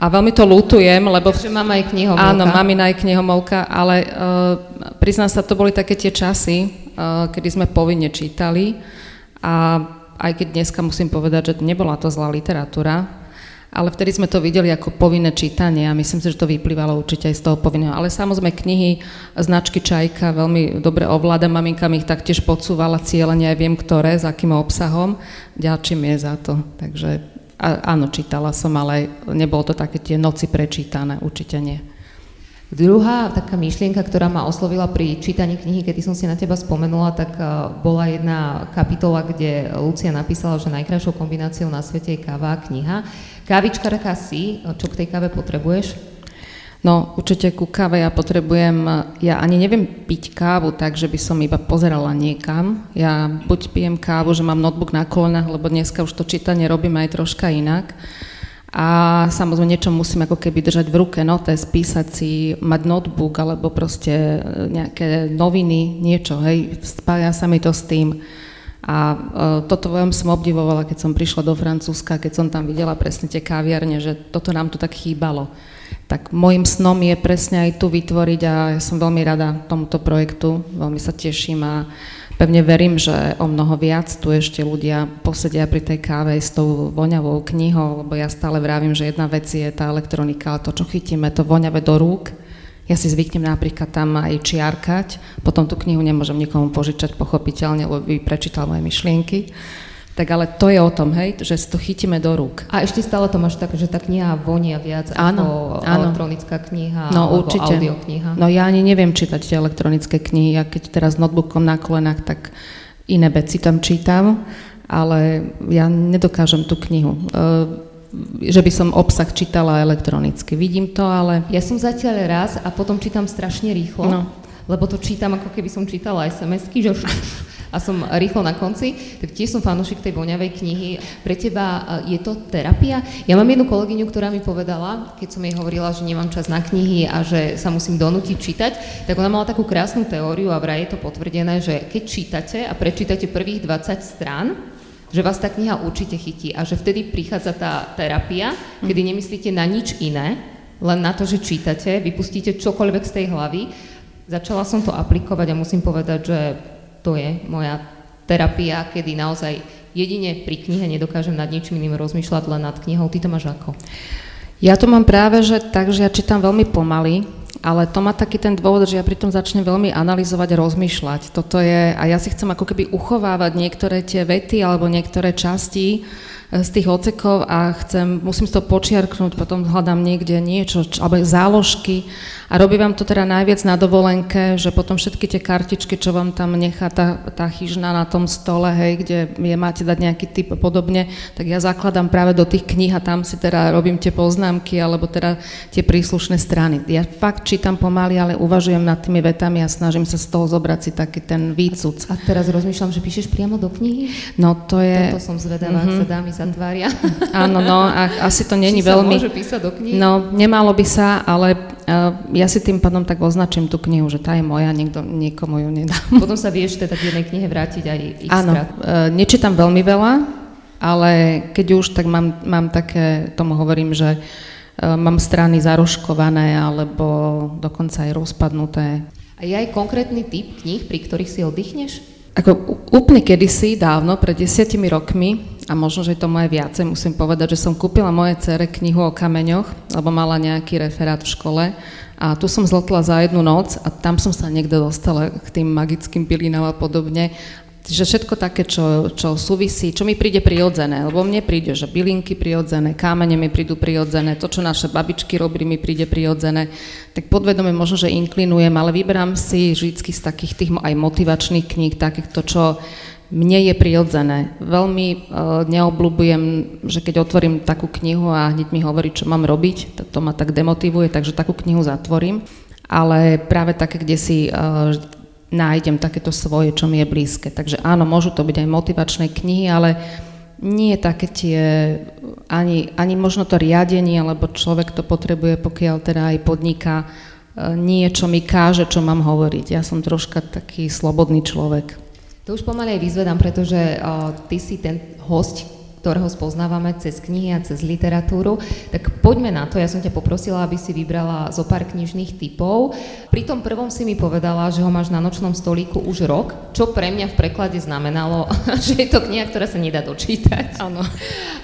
A veľmi to ľutujem, lebo... Takže mama je knihomovka. Áno, mamina je knihomovka, ale priznám sa, to boli také tie časy, kedy sme povinne čítali a aj keď dneska musím povedať, že nebola to zlá literatúra, ale vtedy sme to videli ako povinné čítanie a myslím si, že to vyplývalo určite aj z toho povinného. Ale samozrejme knihy značky Čajka veľmi dobre ovládam, maminka mi ich taktiež podsúvala cieľene, aj viem ktoré, s akým obsahom, ďačím je za to, takže... Áno, čítala som, ale nebolo to také tie noci prečítané, určite nie. Druhá taká myšlienka, ktorá ma oslovila pri čítaní knihy, keď som si na teba spomenula, tak bola jedna kapitola, kde Lucia napísala, že najkrajšou kombináciou na svete je káva a kniha. Kávičkarka si, čo k tej káve potrebuješ? No, určite ku káve ja potrebujem, ja ani neviem piť kávu tak, že by som iba pozerala niekam. Ja buď pijem kávu, že mám notebook na kolenách, lebo dneska už to čítanie robím aj troška inak. A samozrejme niečo musím ako keby držať v ruke, notes, písať si, mať notebook, alebo proste nejaké noviny, niečo, hej, spája sa mi to s tým. A toto veľmi som obdivovala, keď som prišla do Francúzska, keď som tam videla presne tie kaviarne, že toto nám tu tak chýbalo. Tak môjim snom je presne aj tu vytvoriť a ja som veľmi rada tomuto projektu, veľmi sa teším a pevne verím, že o mnoho viac tu ešte ľudia posedia pri tej káve s tou voňavou knihou, lebo ja stále vravím, že jedna vec je tá elektronika, ale to, čo chytíme, to voňavé do rúk. Ja si zvyknem napríklad tam aj čiarkať, potom tú knihu nemôžem nikomu požičať pochopiteľne, lebo by prečítal moje myšlienky. Tak ale to je o tom, hej, že si to chytíme do rúk. A ešte stále to máš tak, že tá kniha vonia viac ako elektronická kniha, no, alebo určite. Audiokniha. No ja ani neviem čítať tie elektronické knihy, ja keď teraz s notebookom na kolenách, tak iné veci tam čítam, ale ja nedokážem tú knihu. Že by som obsah čítala elektronicky. Vidím to, ale... Ja som zatiaľ raz a potom čítam strašne rýchlo, no. Lebo to čítam, ako keby som čítala SMS-ky, že a som rýchlo na konci, tak tiež som fanúšik tej voňavej knihy. Pre teba je to terapia? Ja mám jednu kolegyňu, ktorá mi povedala, keď som jej hovorila, že nemám čas na knihy a že sa musím donútiť čítať, tak ona mala takú krásnu teóriu a vraj je to potvrdené, že keď čítate a prečítate prvých 20 strán, že vás tá kniha určite chytí a že vtedy prichádza tá terapia, kedy nemyslíte na nič iné, len na to, že čítate, vypustíte čokoľvek z tej hlavy. Začala som to aplikovať a musím povedať, že to je moja terapia, kedy naozaj jedine pri knihe nedokážem nad ničím iným rozmýšľať, len nad knihou. Ty to máš ako? Ja to mám práve, že tak, že ja čítam veľmi pomaly, ale to má taký ten dôvod, že ja pri tom začnem veľmi analyzovať, rozmýšľať. Toto je, a ja si chcem ako keby uchovávať niektoré tie vety alebo niektoré časti, z tých odsekov a musím to počiarknúť, potom hľadám niekde niečo, alebo záložky a robí vám to teda najviac na dovolenke, že potom všetky tie kartičky, čo vám tam nechá tá chyžna na tom stole, hej, kde je máte dať nejaký tip a podobne, tak ja zakladám práve do tých kníh a tam si teda robím tie poznámky alebo teda tie príslušné strany. Ja fakt čítam pomaly, ale uvažujem nad tými vetami a snažím sa z toho zobrať si taký ten výcuc. A teraz rozmýšľam, že píšeš priamo do knihy? No to je... Toto som zvedavá, ak sa dámy zatvária. Áno, no, a asi to není veľmi... Či sa môže písať do knihy? No, nemalo by sa, ale ja si tým pádom tak označím tú knihu, že tá je moja, niekomu ju nedám. Potom sa vieš teda k jednej knihe vrátiť aj x-krát. Áno, nečítam veľmi veľa, ale keď už, tak mám také, tomu hovorím, že mám strany zaroškované, alebo dokonca aj rozpadnuté. A je aj konkrétny typ kníh, pri ktorých si oddychneš? Ako úplne kedysi, dávno, pred 10 rokmi, a možno, že tomu aj viacej, musím povedať, že som kúpila mojej dcere knihu o kameňoch, lebo mala nejaký referát v škole a tu som zlotla za jednu noc a tam som sa niekde dostala k tým magickým bylinám a podobne. Že všetko také, čo súvisí, čo mi príde prirodzené, lebo mne príde, že bylinky prirodzené, kámene mi prídu prirodzené, to, čo naše babičky robili, mi príde prirodzené, tak podvedome možno, že inklinujem, ale vyberám si vždycky z takých tých aj motivačných kníh, takýchto, čo mne je prirodzené. Veľmi neobľúbujem, že keď otvorím takú knihu a hneď mi hovorí, čo mám robiť, to ma tak demotivuje, takže takú knihu zatvorím, ale práve také, kde si nájdem takéto svoje, čo mi je blízke. Takže áno, môžu to byť aj motivačné knihy, ale nie také tie, ani možno to riadenie, lebo človek to potrebuje, pokiaľ teda aj podniká, niečo mi káže, čo mám hovoriť. Ja som troška taký slobodný človek. To už pomaly aj vyzvedám, pretože ty si ten hosť, ktorého spoznávame cez knihy a cez literatúru. Tak poďme na to, ja som ťa poprosila, aby si vybrala zo pár knižných typov. Pri tom prvom si mi povedala, že ho máš na nočnom stolíku už rok, čo pre mňa v preklade znamenalo, že je to kniha, ktorá sa nedá dočítať. Áno.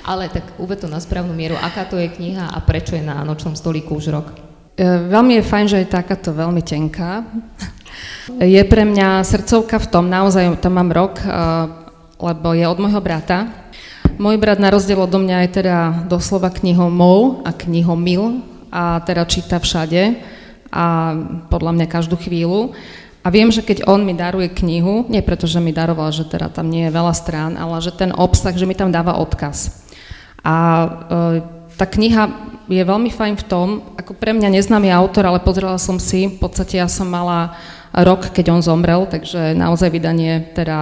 Ale tak uved to na správnu mieru, aká to je kniha a prečo je na nočnom stolíku už rok? Veľmi je fajn, že je takáto veľmi tenká. Je pre mňa srdcovka v tom, naozaj tam mám rok, lebo je od môjho brata. Môj brat na rozdiel odo mňa je teda doslova knihomol a knihomil a teda číta všade a podľa mňa každú chvíľu. A viem, že keď on mi daruje knihu, nie preto, že mi daroval, že teda tam nie je veľa strán, ale že ten obsah, že mi tam dáva odkaz. A tá kniha je veľmi fajn v tom, ako pre mňa neznámy autor, ale pozrela som si, v podstate ja som mala rok, keď on zomrel, takže naozaj vydanie teda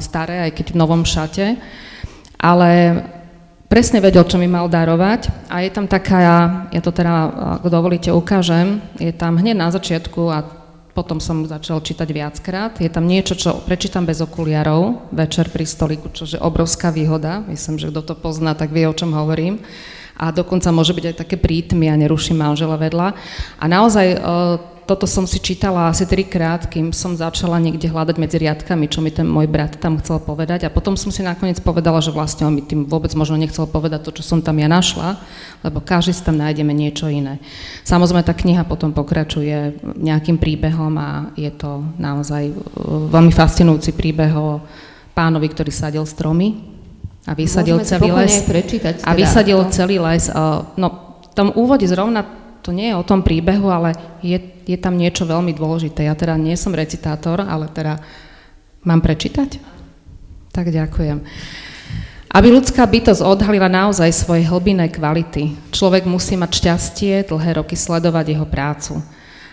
staré, aj keď v novom šate. Ale presne vedel, čo mi mal darovať a je tam taká, ja to teda, ak dovolíte, ukážem, je tam hneď na začiatku a potom som začal čítať viackrát, je tam niečo, čo prečítam bez okuliarov, večer pri stolíku, čo je obrovská výhoda, myslím, že kto to pozná, tak vie, o čom hovorím. A dokonca môže byť aj také prítmy a neruší manžela vedľa. A naozaj toto som si čítala asi 3-krát, kým som začala niekde hľadať medzi riadkami, čo mi ten môj brat tam chcel povedať. A potom som si nakoniec povedala, že vlastne on mi tým vôbec možno nechcel povedať to, čo som tam ja našla, lebo každý si tam nájdeme niečo iné. Samozrejme, tá kniha potom pokračuje nejakým príbehom a je to naozaj veľmi fascinujúci príbeh o pánovi, ktorý sadil stromy a vysadil celý les. A vysadil celý les. No, v tom úvode zrovna to nie je o tom príbehu, ale je tam niečo veľmi dôležité. Ja teda nie som recitátor, ale teda mám prečítať? Tak ďakujem. Aby ľudská bytosť odhalila naozaj svoje hlbinné kvality, človek musí mať šťastie dlhé roky sledovať jeho prácu.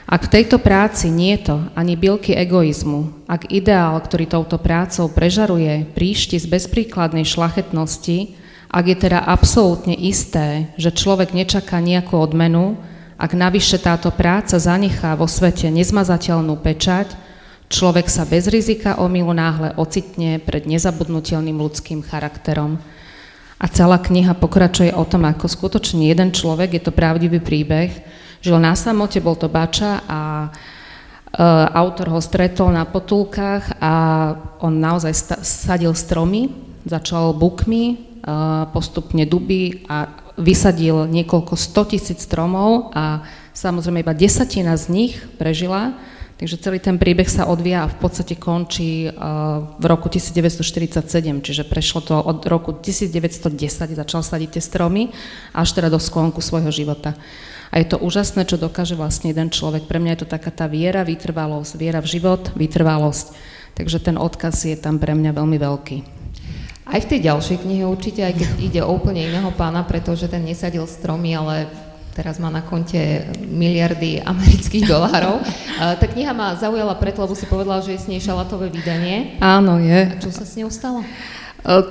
Ak v tejto práci nie je to ani bylky egoizmu, ak ideál, ktorý touto prácou prežaruje, príšti z bezpríkladnej šlachetnosti, ak je teda absolútne isté, že človek nečaká nejakú odmenu, ak navyše táto práca zanechá vo svete nezmazateľnú pečať, človek sa bez rizika omylu náhle ocitne pred nezabudnutelným ľudským charakterom. A celá kniha pokračuje o tom, ako skutočne jeden človek, je to pravdivý príbeh, žil na samote, bol to bača a autor ho stretol na potulkách a on naozaj sadil stromy, začal bukmi, postupne duby a vysadil niekoľko 100 000 stromov a samozrejme iba 10% z nich prežila, Takže celý ten príbeh sa odvíja a v podstate končí v roku 1947, čiže prešlo to od roku 1910, začal sadiť tie stromy, až teda do sklonku svojho života. A je to úžasné, čo dokáže vlastne jeden človek. Pre mňa je to taká tá viera, vytrvalosť, viera v život, vytrvalosť. Takže ten odkaz je tam pre mňa veľmi veľký. Aj v tej ďalšej knihe určite, aj keď ide o úplne iného pána, pretože ten nesadil stromy, ale teraz má na konte miliardy amerických dolárov. Tá kniha ma zaujala preto, lebo si povedala, že je s nej šalatové vydanie. Áno, je. A čo sa s ňou stalo?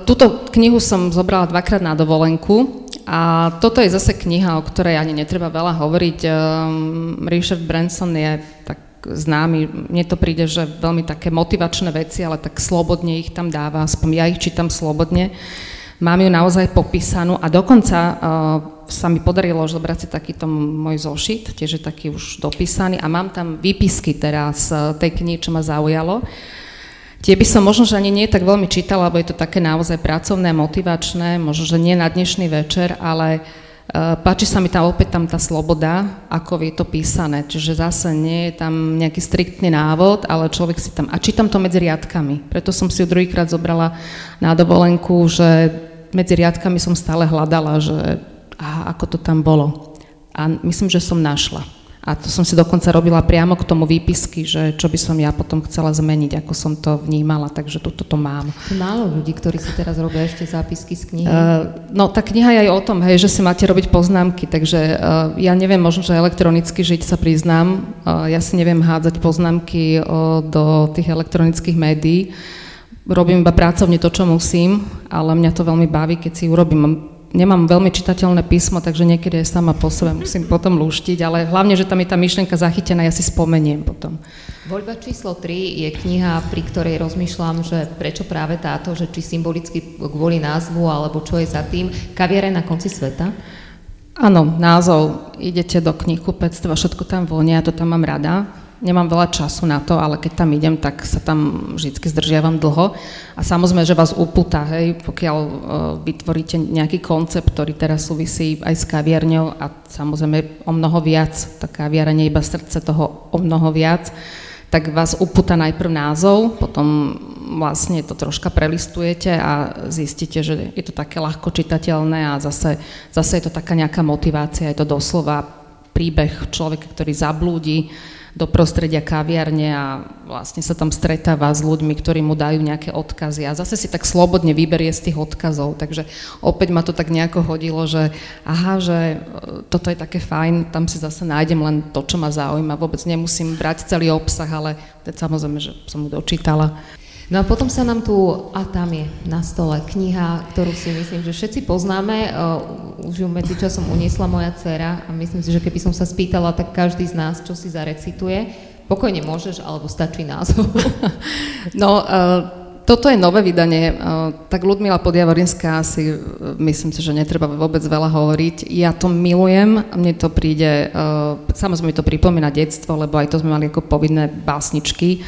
Túto knihu som zobrala dvakrát na dovolenku a toto je zase kniha, o ktorej ani netreba veľa hovoriť. Richard Branson je tak známy, mne to príde, že veľmi také motivačné veci, ale tak slobodne ich tam dáva, aspoň ja ich čítam slobodne. Mám ju naozaj popísanú a dokonca sa mi podarilo zobrať si takýto môj zošit, tiež je taký už dopísaný a mám tam výpisky teraz tej knihy, čo ma zaujalo. Tie by som možno, že ani nie tak veľmi čítala, lebo je to také naozaj pracovné, motivačné, možno, že nie na dnešný večer, ale páči sa mi tam opäť tá sloboda, ako je to písané. Čiže zase nie je tam nejaký striktný návod, ale človek si tam... A čítam to medzi riadkami. Preto som si ju druhýkrát zobrala na dovolenku, že medzi riadkami som stále hľadala, že aha, ako to tam bolo. A myslím, že som našla. A to som si dokonca robila priamo k tomu výpisky, že čo by som ja potom chcela zmeniť, ako som to vnímala, takže toto mám. Málo ľudí, ktorí si teraz robia ešte zápisky z knihy. No tá kniha je aj o tom, hej, že si máte robiť poznámky, takže ja neviem, možno, že elektronicky žiť sa priznám, ja si neviem hádzať poznámky do tých elektronických médií, robím iba pracovne to, čo musím, ale mňa to veľmi baví, keď si urobím. Nemám veľmi čitateľné písmo, takže niekedy aj sama po sebe musím potom lúštiť, ale hlavne, že tam je tá myšlienka zachytená, ja si spomeniem potom. Voľba číslo 3 je kniha, pri ktorej rozmýšľam, že prečo práve táto, že či symbolicky kvôli názvu, alebo čo je za tým. Kaviareň na konci sveta? Áno, názov. Idete do knihkupectva, všetko tam vonia, to tam mám rada. Nemám veľa času na to, ale keď tam idem, tak sa tam vždycky zdržiavam dlho. A samozrejme, že vás upúta, hej, pokiaľ vytvoríte nejaký koncept, ktorý teraz súvisí aj s kaviarňou a samozrejme o mnoho viac, tá kaviareň je iba srdce toho o mnoho viac, tak vás upúta najprv názov, potom vlastne to troška prelistujete a zistíte, že je to také ľahko čitateľné a zase je to taká nejaká motivácia, je to doslova príbeh človeka, ktorý zablúdi do prostredia kaviarne a vlastne sa tam stretáva s ľuďmi, ktorí mu dajú nejaké odkazy a zase si tak slobodne vyberie z tých odkazov, takže opäť ma to tak nejako hodilo, že aha, že toto je také fajn, tam si zase nájdem len to, čo ma zaujíma, vôbec nemusím brať celý obsah, ale samozrejme, že som mu dočítala. No a potom sa nám tu, a tam je na stole kniha, ktorú si myslím, že všetci poznáme, už ju medzičasom uniesla moja dcéra a myslím si, že keby som sa spýtala, tak každý z nás, čo si zarecituje, pokojne môžeš, alebo stačí názov. No, toto je nové vydanie, tak Ľudmila Podjavorinská asi, myslím si, že netreba vôbec veľa hovoriť. Ja to milujem, mne to príde, samozrejme mi to pripomína detstvo, lebo aj to sme mali ako povinné básničky.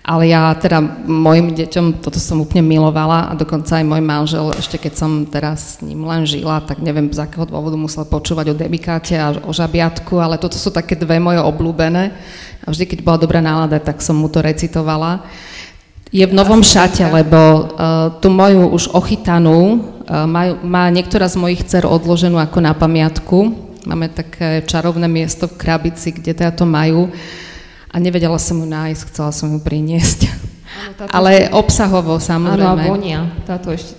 Ale ja teda mojim deťom toto som úplne milovala a dokonca aj môj manžel, ešte keď som teraz s ním len žila, tak neviem z akého dôvodu musel počúvať o Demikáte a o Žabiatku, ale toto sú také dve moje obľúbené a vždy, keď bola dobrá nálada, tak som mu to recitovala. Je v novom šate, lebo tú moju už ochytanú má niektorá z mojich dcer odloženú ako na pamiatku. Máme také čarovné miesto v krabici, kde teda to majú. A nevedela som ju nájsť, chcela som ju priniesť. Áno, ale obsahovo, samozrejme. Áno, vonia.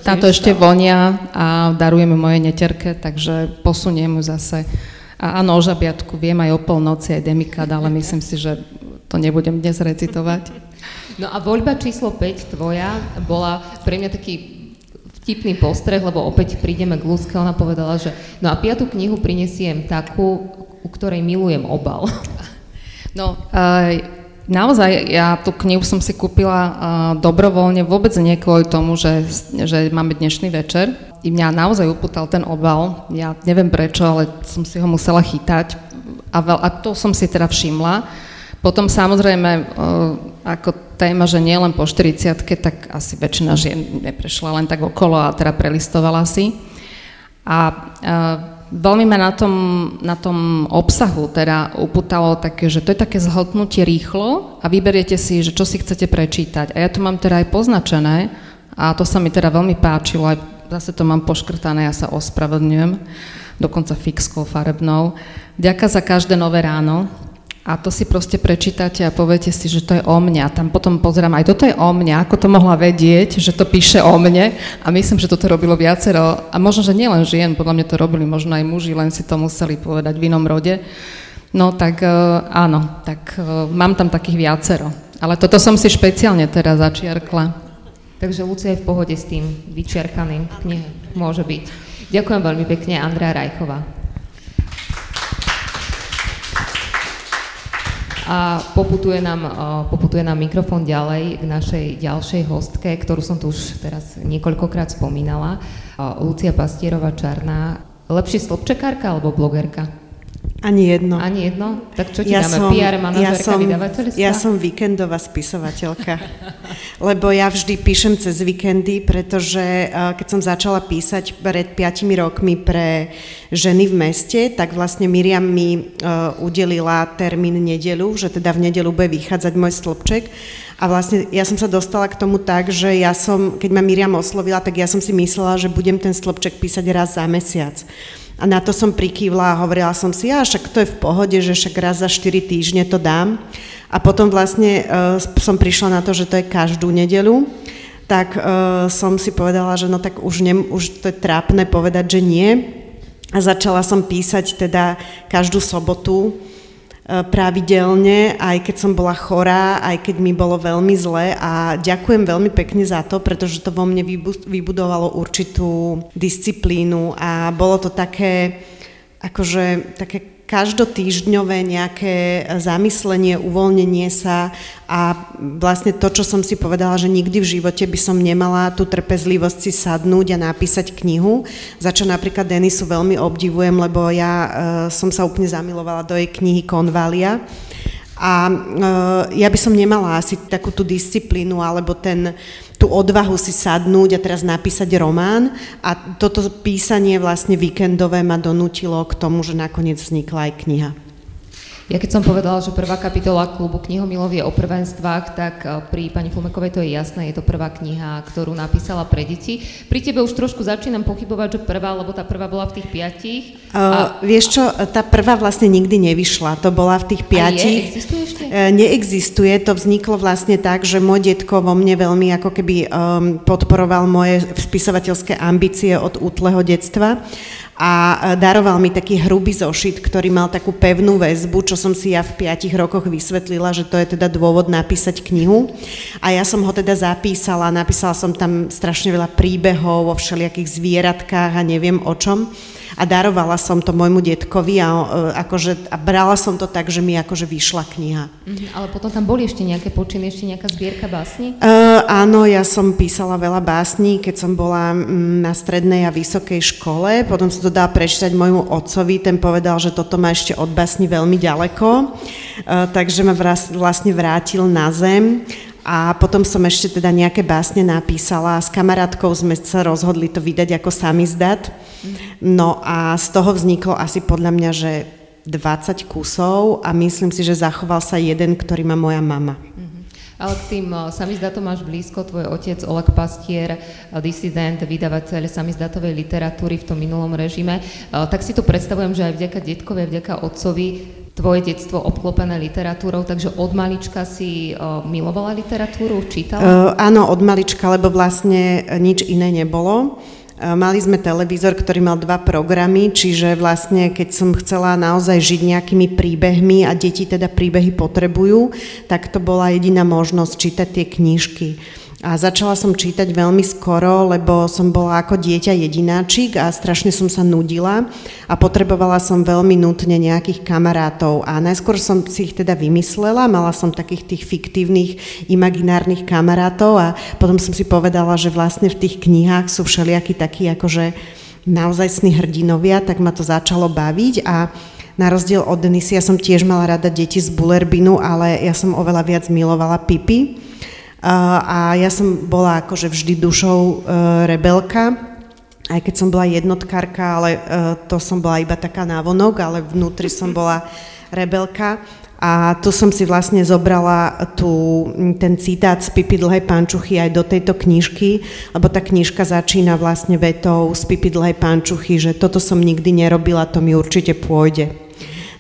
Táto ešte vonia a darujeme mojej neterke, takže posuniem ju zase. A áno, o Žabiatku viem aj o polnoci, aj Demikát, ale myslím si, že to nebudem dnes recitovať. No a voľba číslo 5 tvoja bola pre mňa taký vtipný postreh, lebo opäť prídeme k Ľudke, ona povedala, že no a 5. knihu prinesiem takú, u ktorej milujem obal. No, naozaj, ja tú knihu som si kúpila dobrovoľne, vôbec nie kvôli tomu, že máme dnešný večer. I mňa naozaj upútal ten obal, ja neviem prečo, ale som si ho musela chytať a to som si teda všimla. Potom samozrejme, ako téma, že nie len po 40-ke, tak asi väčšina žien neprešla len tak okolo a teda prelistovala si. A Veľmi ma na tom obsahu teda upútalo také, že to je také zhltnutie rýchlo a vyberiete si, že čo si chcete prečítať. A ja to mám teda aj poznačené a to sa mi teda veľmi páčilo, aj zase to mám poškrtané, ja sa ospravedlňujem, dokonca fixkou farebnou. Ďaká za každé nové ráno a to si proste prečítate a poviete si, že to je o mne. A tam potom pozerám, aj toto je o mne, ako to mohla vedieť, že to píše o mne a myslím, že toto robilo viacero a možno, že nielen žien, podľa mňa to robili, možno aj muži, len si to museli povedať v inom rode. No tak áno, tak mám tam takých viacero. Ale toto som si špeciálne teraz začiarkla. Takže Lucia je v pohode s tým vyčiarkaným knihom. Môže byť. Ďakujem veľmi pekne, Andrea Rajchová. A poputuje nám mikrofón ďalej k našej ďalšej hostke, ktorú som tu už teraz niekoľkokrát spomínala. Ľudka Pastierová Čarná. Lepšie slobčekárka alebo blogerka? Ani jedno. Ani jedno? Tak čo ti dáme? PR manažérka, vydavateľstva? Ja som víkendová spisovateľka, lebo ja vždy píšem cez víkendy, pretože keď som začala písať pred 5 rokmi pre Ženy v meste, tak vlastne Miriam mi udelila termín nedeľu, že teda v nedeľu bude vychádzať môj stĺpček. A vlastne ja som sa dostala k tomu tak, že keď ma Miriam oslovila, tak ja som si myslela, že budem ten stĺpček písať raz za mesiac. A na to som prikývla a hovorila som si, však to je v pohode, že však raz za 4 týždne to dám. A potom vlastne som prišla na to, že to je každú nedeľu, tak som si povedala, že no tak už to je trápne povedať, že nie. A začala som písať teda každú sobotu, pravidelne, aj keď som bola chorá, aj keď mi bolo veľmi zle a ďakujem veľmi pekne za to, pretože to vo mne vybudovalo určitú disciplínu a bolo to také, akože také každotýždňové nejaké zamyslenie, uvoľnenie sa a vlastne to, čo som si povedala, že nikdy v živote by som nemala tú trpezlivosť si sadnúť a napísať knihu, za čo napríklad Denisu veľmi obdivujem, lebo ja som sa úplne zamilovala do jej knihy Konvália a ja by som nemala asi takú tú disciplínu alebo tú odvahu si sadnúť a teraz napísať román a toto písanie vlastne víkendové ma donútilo k tomu, že nakoniec vznikla aj kniha. Ja keď som povedala, že prvá kapitola klubu knihomilov je o prvenstvách, tak pri pani Fulmekovej to je jasné, je to prvá kniha, ktorú napísala pre deti. Pri tebe už trošku začínam pochybovať, že prvá, lebo tá prvá bola v tých 5. Vieš čo, tá prvá vlastne nikdy nevyšla, to bola v tých 5. Existuje ešte? Neexistuje, to vzniklo vlastne tak, že môj detko vo mne veľmi ako keby podporoval moje spisovateľské ambície od útleho detstva. A daroval mi taký hrubý zošit, ktorý mal takú pevnú väzbu, čo som si ja v 5 rokoch vysvetlila, že to je teda dôvod napísať knihu. A ja som ho teda zapísala, napísala som tam strašne veľa príbehov o všelijakých zvieratkách a neviem o čom. A darovala som to môjmu detkovi a brala som to tak, že mi akože vyšla kniha. Ale potom tam boli ešte nejaké počiny, ešte nejaká zbierka básni? Áno, ja som písala veľa básní, keď som bola na strednej a vysokej škole, potom som to dala prečítať môjmu otcovi, ten povedal, že toto má ešte od básni veľmi ďaleko, takže ma vlastne vrátil na zem. A potom som ešte teda nejaké básne napísala a s kamarátkou sme sa rozhodli to vydať ako samizdat. No a z toho vzniklo asi podľa mňa, že 20 kusov a myslím si, že zachoval sa jeden, ktorý má moja mama. Ale k tým samizdatom máš blízko, tvoj otec Oleg Pastier, disident, vydavateľ samizdatovej literatúry v tom minulom režime. Tak si to predstavujem, že aj vďaka detkovi, vďaka otcovi tvoje detstvo obklopené literatúrou, takže od malička si milovala literatúru, čítala? Áno, od malička, lebo vlastne nič iné nebolo. Mali sme televízor, ktorý mal 2 programy, čiže vlastne keď som chcela naozaj žiť nejakými príbehmi a deti teda príbehy potrebujú, tak to bola jediná možnosť čítať tie knižky. A začala som čítať veľmi skoro, lebo som bola ako dieťa jedináčik a strašne som sa nudila a potrebovala som veľmi nutne nejakých kamarátov. A najskôr som si ich teda vymyslela, mala som takých tých fiktívnych, imaginárnych kamarátov a potom som si povedala, že vlastne v tých knihách sú všelijakí takí akože naozajstní hrdinovia, tak ma to začalo baviť a na rozdiel od Denisy, ja som tiež mala rada deti z Bullerbinu, ale ja som oveľa viac milovala Pipi. A ja som bola akože vždy dušou rebelka aj keď som bola jednotkárka, ale to som bola iba taká návonok, ale vnútri som bola rebelka. A tu som si vlastne zobrala ten citát z Pipy dlhej pančuchy aj do tejto knižky, lebo tá knižka začína vlastne vetou z Pipy dlhej pančuchy, že toto som nikdy nerobila, to mi určite pôjde.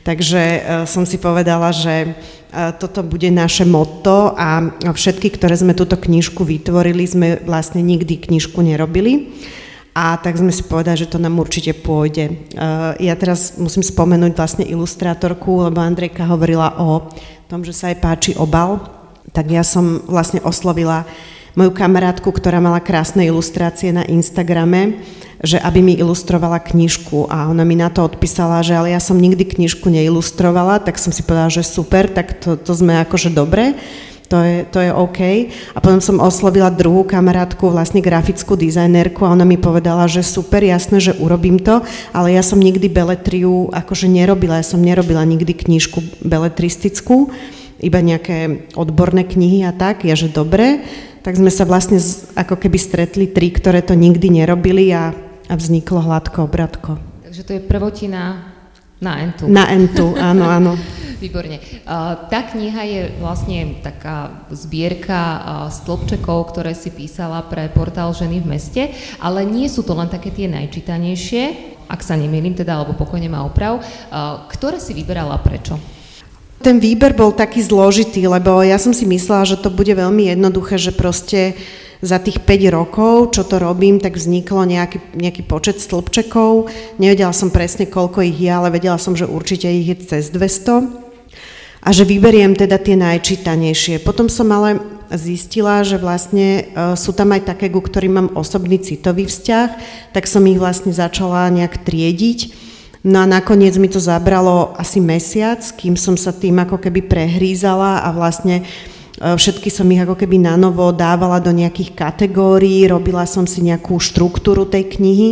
Takže som si povedala, že toto bude naše motto a všetky, ktoré sme túto knižku vytvorili, sme vlastne nikdy knižku nerobili. A tak sme si povedali, že to nám určite pôjde. Ja teraz musím spomenúť vlastne ilustrátorku, lebo Andrejka hovorila o tom, že sa jej páči obal. Tak ja som vlastne oslovila moju kamarátku, ktorá mala krásne ilustrácie na Instagrame, že aby mi ilustrovala knižku. A ona mi na to odpísala, že ale ja som nikdy knižku neilustrovala, tak som si povedala, že super, tak to sme akože dobre. To je OK. A potom som oslovila druhú kamarátku, vlastne grafickú dizajnerku a ona mi povedala, že super, jasné, že urobím to, ale ja som nikdy beletriu akože nerobila. Ja som nerobila nikdy knižku beletristickú, iba nejaké odborné knihy a tak, ja že dobre. Tak sme sa vlastne ako keby stretli tri, ktoré to nikdy nerobili a vzniklo Hladko, bratko. Takže to je prvotina na entu. Na entu, áno, áno. Výborne. Tá kniha je vlastne taká zbierka stĺpčekov, ktoré si písala pre portál Ženy v meste, ale nie sú to len také tie najčítanejšie, ak sa nemýlim teda, alebo pokojne ma oprav. Ktoré si vyberala, prečo? Ten výber bol taký zložitý, lebo ja som si myslela, že to bude veľmi jednoduché, že proste za tých 5 rokov, čo to robím, tak vzniklo nejaký počet stĺpčekov. Nevedela som presne, koľko ich je, ale vedela som, že určite ich je cez 200. A že vyberiem teda tie najčítanejšie. Potom som ale zistila, že vlastne sú tam aj také, ku ktorým mám osobný citový vzťah, tak som ich vlastne začala nejak triediť. No a nakoniec mi to zabralo asi mesiac, kým som sa tým ako keby prehrízala a vlastne všetky som ich ako keby nanovo dávala do nejakých kategórií, robila som si nejakú štruktúru tej knihy.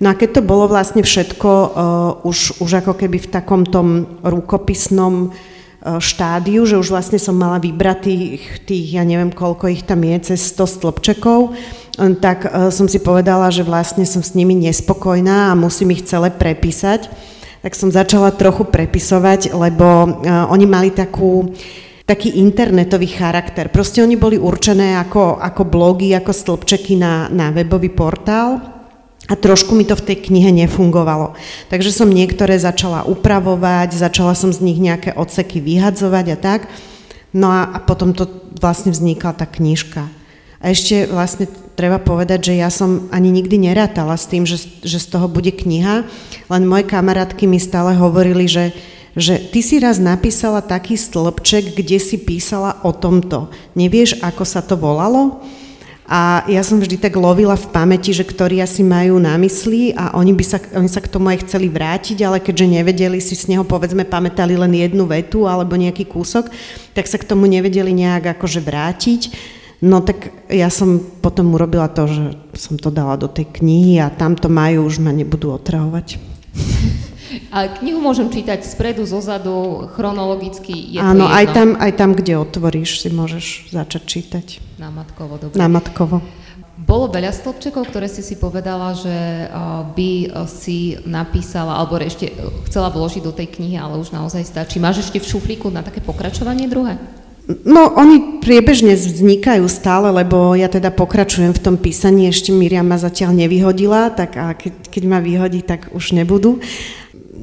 No a keď to bolo vlastne všetko už ako keby v takom tom rukopisnom štádiu, že už vlastne som mala vybrať tých ja neviem koľko ich tam je, cez 100 stĺpčekov, tak som si povedala, že vlastne som s nimi nespokojná a musím ich celé prepísať. Tak som začala trochu prepisovať, lebo oni mali taký internetový charakter. Proste oni boli určené ako blogy, ako stĺpčeky na webový portál a trošku mi to v tej knihe nefungovalo. Takže som niektoré začala upravovať, začala som z nich nejaké odseky vyhadzovať a tak. No a potom to vlastne vznikla tá knižka. A ešte vlastne treba povedať, že ja som ani nikdy nerátala s tým, že z toho bude kniha, len moje kamarátky mi stále hovorili, že ty si raz napísala taký stĺpček, kde si písala o tomto. Nevieš, ako sa to volalo? A ja som vždy tak lovila v pamäti, že ktorí asi majú na mysli a oni sa k tomu aj chceli vrátiť, ale keďže nevedeli si z neho, povedzme, pamätali len jednu vetu alebo nejaký kúsok, tak sa k tomu nevedeli nejak akože vrátiť. No tak ja som potom urobila to, že som to dala do tej knihy a tam to majú, už ma nebudú otravovať. A knihu môžem čítať spredu, zozadu, chronologicky je to jedno. Áno, aj tam, kde otvoríš, si môžeš začať čítať. Námatkovo, dobre. Námatkovo. Bolo veľa stĺpčekov, ktoré si povedala, že by si napísala, alebo ešte chcela vložiť do tej knihy, ale už naozaj stačí. Máš ešte v šuflíku na také pokračovanie druhé? No, oni priebežne vznikajú stále, lebo ja teda pokračujem v tom písaní, ešte Miriam ma zatiaľ nevyhodila, tak a keď ma vyhodí, tak už nebudú.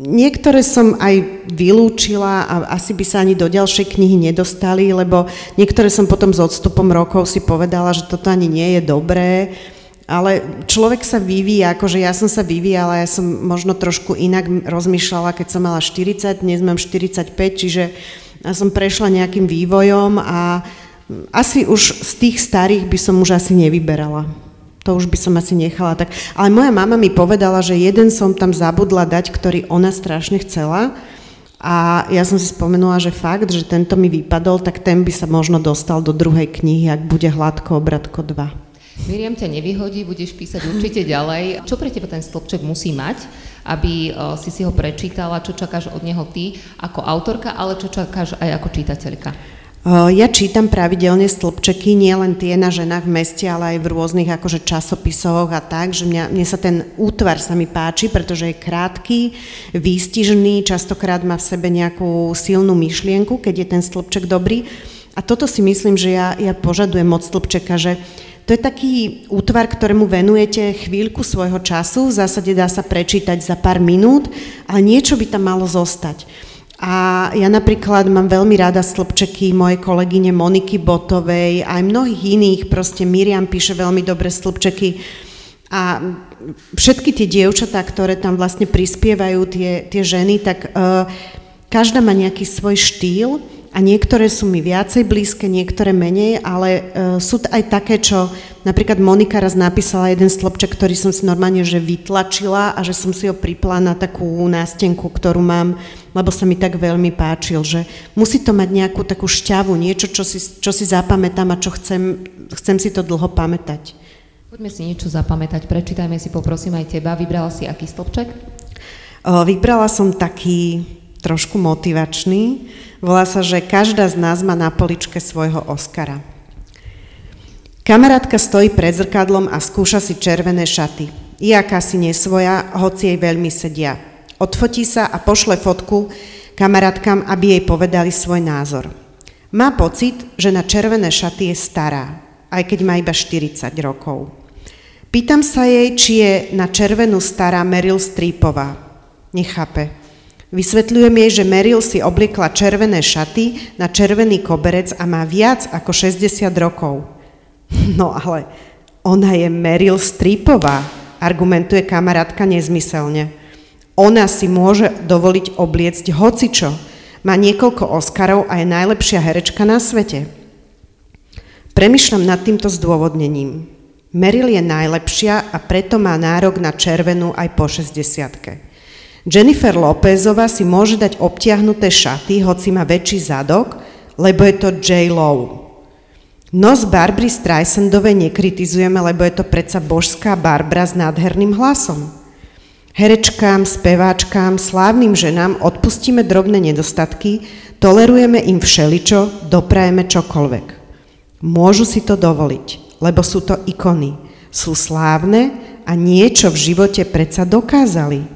Niektoré som aj vylúčila a asi by sa ani do ďalšej knihy nedostali, lebo niektoré som potom s odstupom rokov si povedala, že toto ani nie je dobré, ale človek sa vyvíja, akože ja som sa vyvíjala, ja som možno trošku inak rozmýšľala, keď som mala 40, dnes mám 45, čiže ja som prešla nejakým vývojom a asi už z tých starých by som už asi nevyberala. To už by som asi nechala tak. Ale moja mama mi povedala, že jeden som tam zabudla dať, ktorý ona strašne chcela. A ja som si spomenula, že fakt, že tento mi vypadol, tak ten by sa možno dostal do druhej knihy, ak bude Hladko, bratko 2. Miriam ťa nevyhodí, budeš písať určite ďalej. Čo pre teba ten stĺpček musí mať, aby si si ho prečítala, čo čakáš od neho ty ako autorka, ale čo čakáš aj ako čitateľka? Ja čítam pravidelne stĺpčeky, nie len tie na ženách v meste, ale aj v rôznych akože časopisoch a tak, že mne sa ten útvar sa mi páči, pretože je krátky, výstižný, častokrát má v sebe nejakú silnú myšlienku, keď je ten stĺpček dobrý. A toto si myslím, že ja požadujem od stĺpčeka, že to je taký útvar, ktorému venujete chvíľku svojho času, v zásade dá sa prečítať za pár minút, ale niečo by tam malo zostať. A ja napríklad mám veľmi rada stĺpčeky mojej kolegyne Moniky Botovej, aj mnohých iných, proste Miriam píše veľmi dobré stĺpčeky a všetky tie dievčatá, ktoré tam vlastne prispievajú, tie ženy, tak každá má nejaký svoj štýl a niektoré sú mi viacej blízke, niektoré menej, ale sú aj také, čo napríklad Monika raz napísala jeden stĺpček, ktorý som si normálne že vytlačila a že som si ho pripla na takú nástenku, ktorú mám, lebo sa mi tak veľmi páčil, že musí to mať nejakú takú šťavu, niečo, čo si zapamätám a čo chcem si to dlho pamätať. Poďme si niečo zapamätať, prečítajme si, poprosím aj teba, vybrala si aký stĺpček? Vybrala som taký trošku motivačný, volá sa, že každá z nás má na poličke svojho Oscara. Kamarátka stojí pred zrkadlom a skúša si červené šaty. Je akási nesvoja, hoci jej veľmi sedia. Odfotí sa a pošle fotku kamarátkam, aby jej povedali svoj názor. Má pocit, že na červené šaty je stará, aj keď má iba 40 rokov. Pýtam sa jej, či je na červenú stará Meryl Streepová. Nechápe. Vysvetľujem jej, že Meryl si obliekla červené šaty na červený koberec a má viac ako 60 rokov. No ale ona je Meryl Streepová, argumentuje kamarátka nezmyselne. Ona si môže dovoliť obliecť hocičo. Má niekoľko Oscarov a je najlepšia herečka na svete. Premýšľam nad týmto zdôvodnením. Meryl je najlepšia a preto má nárok na červenú aj po 60-ke. Jennifer Lopezová si môže dať obtiahnuté šaty, hoci má väčší zadok, lebo je to J-Lo. Nos Barbry Streisandovej nekritizujeme, lebo je to predsa božská Barbra s nádherným hlasom. Herečkám, speváčkám, slávnym ženám odpustíme drobné nedostatky, tolerujeme im všeličo, doprajeme čokoľvek. Môžu si to dovoliť, lebo sú to ikony. Sú slávne a niečo v živote predsa dokázali.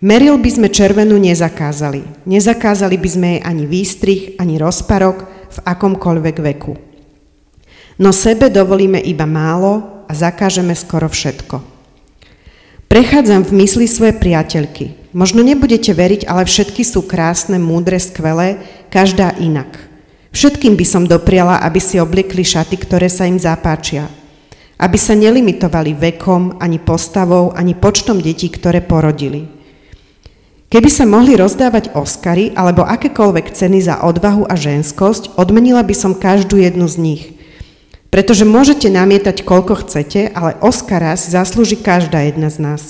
Meryl by sme červenú nezakázali. Nezakázali by sme jej ani výstrih, ani rozparok v akomkoľvek veku. No sebe dovolíme iba málo a zakážeme skoro všetko. Prechádzam v mysli svoje priateľky. Možno nebudete veriť, ale všetky sú krásne, múdre, skvelé, každá inak. Všetkým by som dopriala, aby si obliekli šaty, ktoré sa im zapáčia. Aby sa nelimitovali vekom, ani postavou, ani počtom detí, ktoré porodili. Keby sa mohli rozdávať Oscary alebo akékoľvek ceny za odvahu a ženskosť, odmenila by som každú jednu z nich. Pretože môžete namietať, koľko chcete, ale Oscara si zaslúži každá jedna z nás.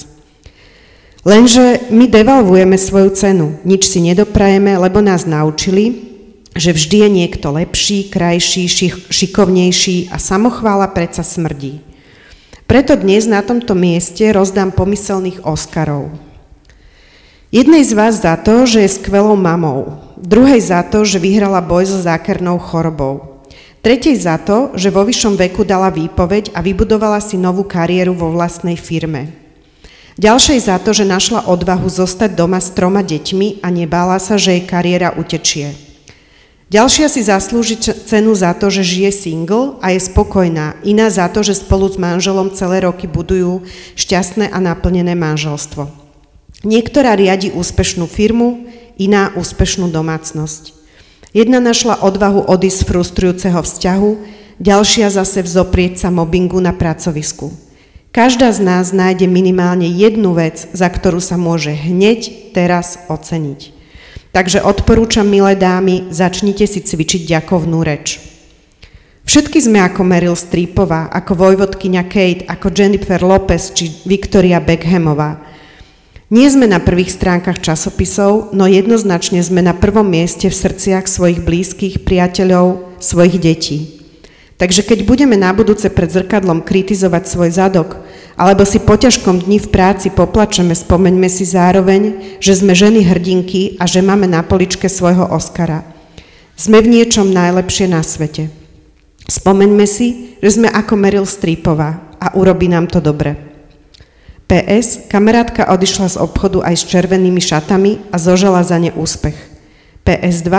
Lenže my devalvujeme svoju cenu, nič si nedoprajeme, lebo nás naučili, že vždy je niekto lepší, krajší, šikovnejší a samochvála predsa smrdí. Preto dnes na tomto mieste rozdám pomyselných Oscarov. Jednej z vás za to, že je skvelou mamou, druhej za to, že vyhrala boj so zákernou chorobou, tretej za to, že vo vyššom veku dala výpoveď a vybudovala si novú kariéru vo vlastnej firme. Ďalšej za to, že našla odvahu zostať doma s 3 deťmi a nebála sa, že jej kariéra utečie. Ďalšia si zaslúži cenu za to, že žije single a je spokojná, iná za to, že spolu s manželom celé roky budujú šťastné a naplnené manželstvo. Niektorá riadi úspešnú firmu, iná úspešnú domácnosť. Jedna našla odvahu odísť z frustrujúceho vzťahu, ďalšia zase vzoprieť sa mobbingu na pracovisku. Každá z nás nájde minimálne jednu vec, za ktorú sa môže hneď teraz oceniť. Takže odporúčam, milé dámy, začnite si cvičiť ďakovnú reč. Všetky sme ako Meryl Streepová, ako vojvodkyňa Kate, ako Jennifer Lopez či Victoria Beckhamová. Nie sme na prvých stránkach časopisov, no jednoznačne sme na prvom mieste v srdciach svojich blízkych, priateľov, svojich detí. Takže keď budeme na budúce pred zrkadlom kritizovať svoj zadok, alebo si po ťažkom dni v práci poplačeme, spomeňme si zároveň, že sme ženy hrdinky a že máme na poličke svojho Oscara. Sme v niečom najlepšie na svete. Spomeňme si, že sme ako Meryl Streepová a urobí nám to dobre. PS, kamarátka odišla z obchodu aj s červenými šatami a zožala za ne úspech. PS2,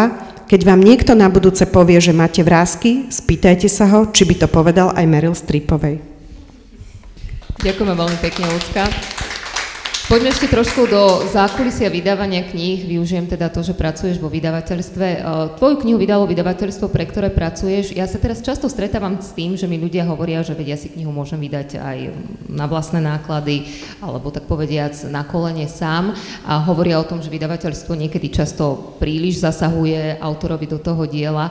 keď vám niekto na budúce povie, že máte vrásky, spýtajte sa ho, či by to povedal aj Meryl Streepovej. Ďakujem veľmi pekne, Ľudka. Poďme ešte trošku do zákulisia vydávania kníh. Využijem teda to, že pracuješ vo vydavateľstve. Tvoju knihu vydalo vydavateľstvo, pre ktoré pracuješ. Ja sa teraz často stretávam s tým, že mi ľudia hovoria, že vedia, si knihu môžem vydať aj na vlastné náklady, alebo tak povediac na kolene sám. A hovoria o tom, že vydavateľstvo niekedy často príliš zasahuje autorovi do toho diela.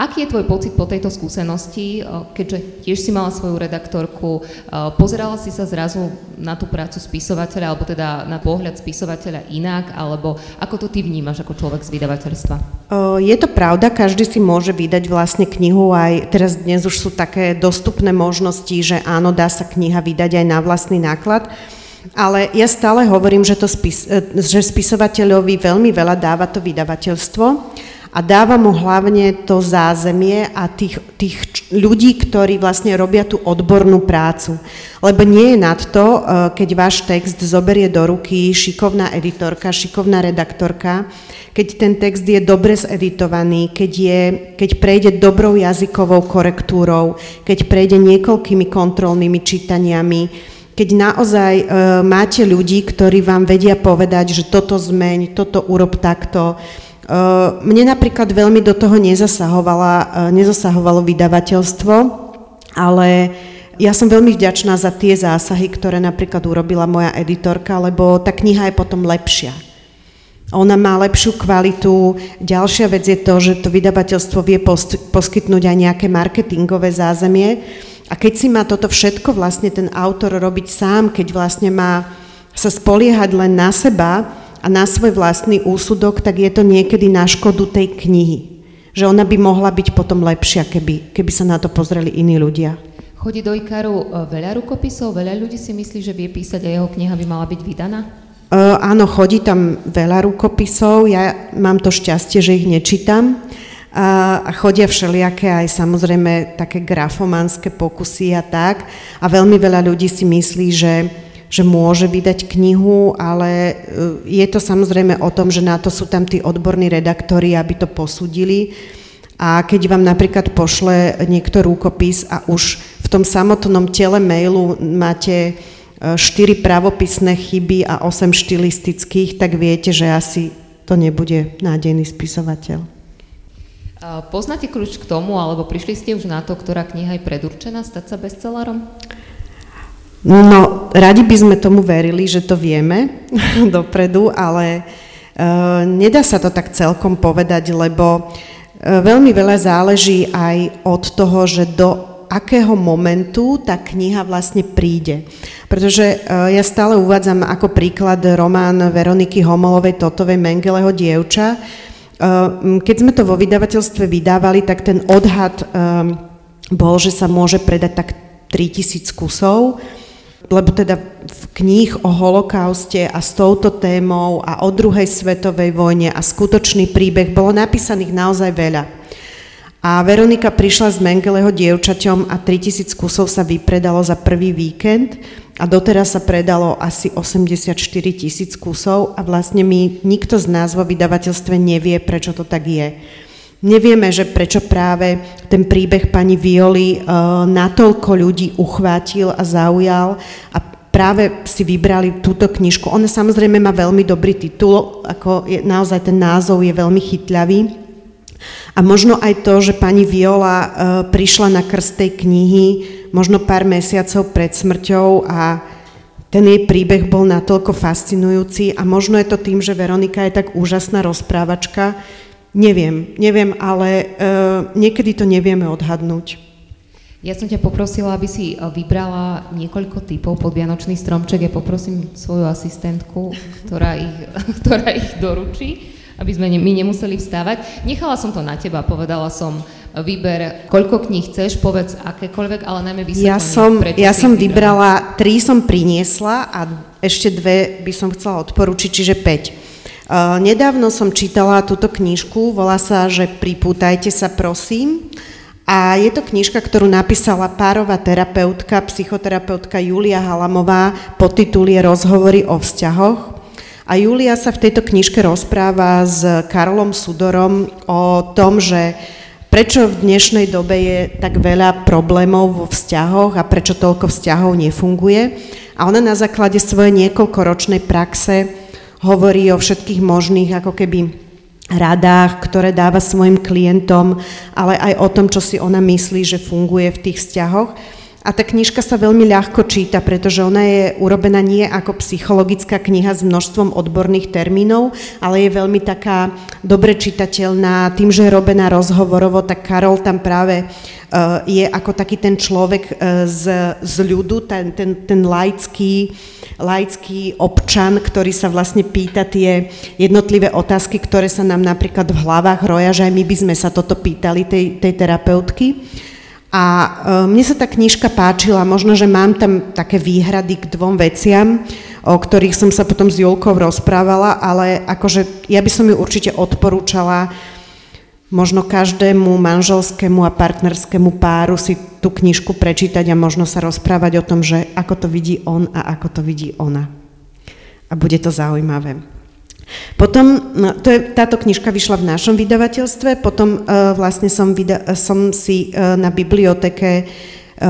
Aký je tvoj pocit po tejto skúsenosti, keďže tiež si mala svoju redaktorku, pozerala si sa zrazu na tú prácu spisovateľa, alebo teda na pohľad spisovateľa inak, alebo ako to ty vnímaš ako človek z vydavateľstva? Je to pravda, každý si môže vydať vlastne knihu, aj teraz dnes už sú také dostupné možnosti, že áno, dá sa kniha vydať aj na vlastný náklad. Ale ja stále hovorím, že že spisovateľovi veľmi veľa dáva to vydavateľstvo a dáva mu hlavne to zázemie a tých ľudí, ktorí vlastne robia tú odbornú prácu. Lebo nie je nad to, keď váš text zoberie do ruky šikovná editorka, šikovná redaktorka, keď ten text je dobre zeditovaný, keď prejde dobrou jazykovou korektúrou, keď prejde niekoľkými kontrolnými čítaniami, keď naozaj máte ľudí, ktorí vám vedia povedať, že toto zmeň, toto urob takto. Mne napríklad veľmi do toho nezasahovalo vydavateľstvo, ale ja som veľmi vďačná za tie zásahy, ktoré napríklad urobila moja editorka, lebo tá kniha je potom lepšia. Ona má lepšiu kvalitu. Ďalšia vec je to, že to vydavateľstvo vie poskytnúť aj nejaké marketingové zázemie. A keď si má toto všetko vlastne ten autor robiť sám, keď vlastne má sa spoliehať len na seba a na svoj vlastný úsudok, tak je to niekedy na škodu tej knihy. Že ona by mohla byť potom lepšia, keby sa na to pozreli iní ľudia. Chodí do Ikaru veľa rukopisov, veľa ľudí si myslí, že vie písať a jeho kniha by mala byť vydaná? Áno, chodí tam veľa rukopisov, ja mám to šťastie, že ich nečítam. A chodia všelijaké aj samozrejme také grafomanské pokusy a tak. A veľmi veľa ľudí si myslí, že môže vydať knihu, ale je to samozrejme o tom, že na to sú tam tí odborní redaktori, aby to posúdili. A keď vám napríklad pošle niekto rukopis a už v tom samotnom tele mailu máte 4 pravopisné chyby a 8 štylistických, tak viete, že asi to nebude nádejný spisovateľ. Poznáte kľúč k tomu, alebo prišli ste už na to, ktorá kniha je predurčená stať sa bestsellerom? No, radi by sme tomu verili, že to vieme dopredu, ale nedá sa to tak celkom povedať, lebo veľmi veľa záleží aj od toho, že do akého momentu tá kniha vlastne príde. Pretože ja stále uvádzam ako príklad román Veroniky Homolovej Totovej Mengeleho dievča. Keď sme to vo vydavateľstve vydávali, tak ten odhad bol, že sa môže predať tak 3000 kusov, lebo teda v kníh o holokauste a s touto témou a o druhej svetovej vojne a skutočný príbeh bolo napísaných naozaj veľa. A Veronika prišla s Mengeleho dievčaťom a 3000 kusov sa vypredalo za prvý víkend a doteraz sa predalo asi 84 000 kusov a vlastne mi nikto z nás vo vydavateľstve nevie, prečo to tak je. Nevieme, že prečo práve ten príbeh pani Violy natoľko ľudí uchvátil a zaujal a práve si vybrali túto knižku. Ona samozrejme má veľmi dobrý titul, ako je, naozaj ten názov je veľmi chytľavý. A možno aj to, že pani Viola prišla na krst tej knihy možno pár mesiacov pred smrťou a ten jej príbeh bol natoľko fascinujúci a možno je to tým, že Veronika je tak úžasná rozprávačka. Neviem, ale niekedy to nevieme odhadnúť. Ja som ťa poprosila, aby si vybrala niekoľko typov pod vianočný stromček. Ja poprosím svoju asistentku, ktorá ich doručí, aby sme my nemuseli vstávať. Nechala som to na teba, povedala som, vyber, koľko kníh chceš, povedz akékoľvek, ale najmä vysvetlenie. Ja som vybrala, 3 som priniesla a ešte 2 by som chcela odporučiť, čiže 5. Nedávno som čítala túto knižku, volá sa, že Pripútajte sa, prosím. A je to knižka, ktorú napísala párová terapeutka, psychoterapeutka Julia Halamová, podtitul je Rozhovory o vzťahoch. A Julia sa v tejto knižke rozpráva s Karolom Sudorom o tom, že prečo v dnešnej dobe je tak veľa problémov vo vzťahoch a prečo toľko vzťahov nefunguje. A ona na základe svojej niekoľkoročnej praxe hovorí o všetkých možných ako keby radách, ktoré dáva svojim klientom, ale aj o tom, čo si ona myslí, že funguje v tých vzťahoch. A tá knižka sa veľmi ľahko číta, pretože ona je urobená nie ako psychologická kniha s množstvom odborných termínov, ale je veľmi taká dobre čitateľná. Tým, že je robená rozhovorovo, tak Karol tam práve je ako taký ten človek z ľudu, ten laický občan, ktorý sa vlastne pýta tie jednotlivé otázky, ktoré sa nám napríklad v hlavách roja, že aj my by sme sa toto pýtali tej terapeutky. A mne sa tá knižka páčila, možno, že mám tam také výhrady k dvom veciam, o ktorých som sa potom s Julkou rozprávala, ale akože ja by som ju určite odporúčala možno každému manželskému a partnerskému páru si tú knižku prečítať a možno sa rozprávať o tom, že ako to vidí on a ako to vidí ona. A bude to zaujímavé. Potom, táto knižka vyšla v našom vydavateľstve, potom vlastne som si na biblioteke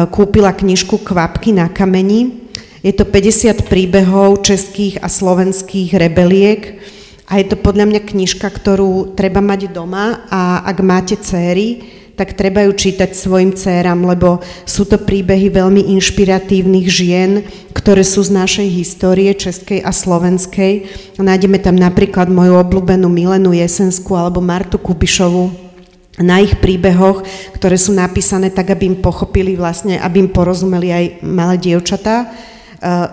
kúpila knižku Kvapky na kameni. Je to 50 príbehov českých a slovenských rebeliek a je to podľa mňa knižka, ktorú treba mať doma a ak máte dcéry, tak treba ju čítať svojim dcéram, lebo sú to príbehy veľmi inšpiratívnych žien, ktoré sú z našej histórie, českej a slovenskej. Nájdeme tam napríklad moju obľúbenú Milenu Jesenskú alebo Martu Kubišovu na ich príbehoch, ktoré sú napísané tak, aby im pochopili vlastne, aby im porozumeli aj malé dievčatá,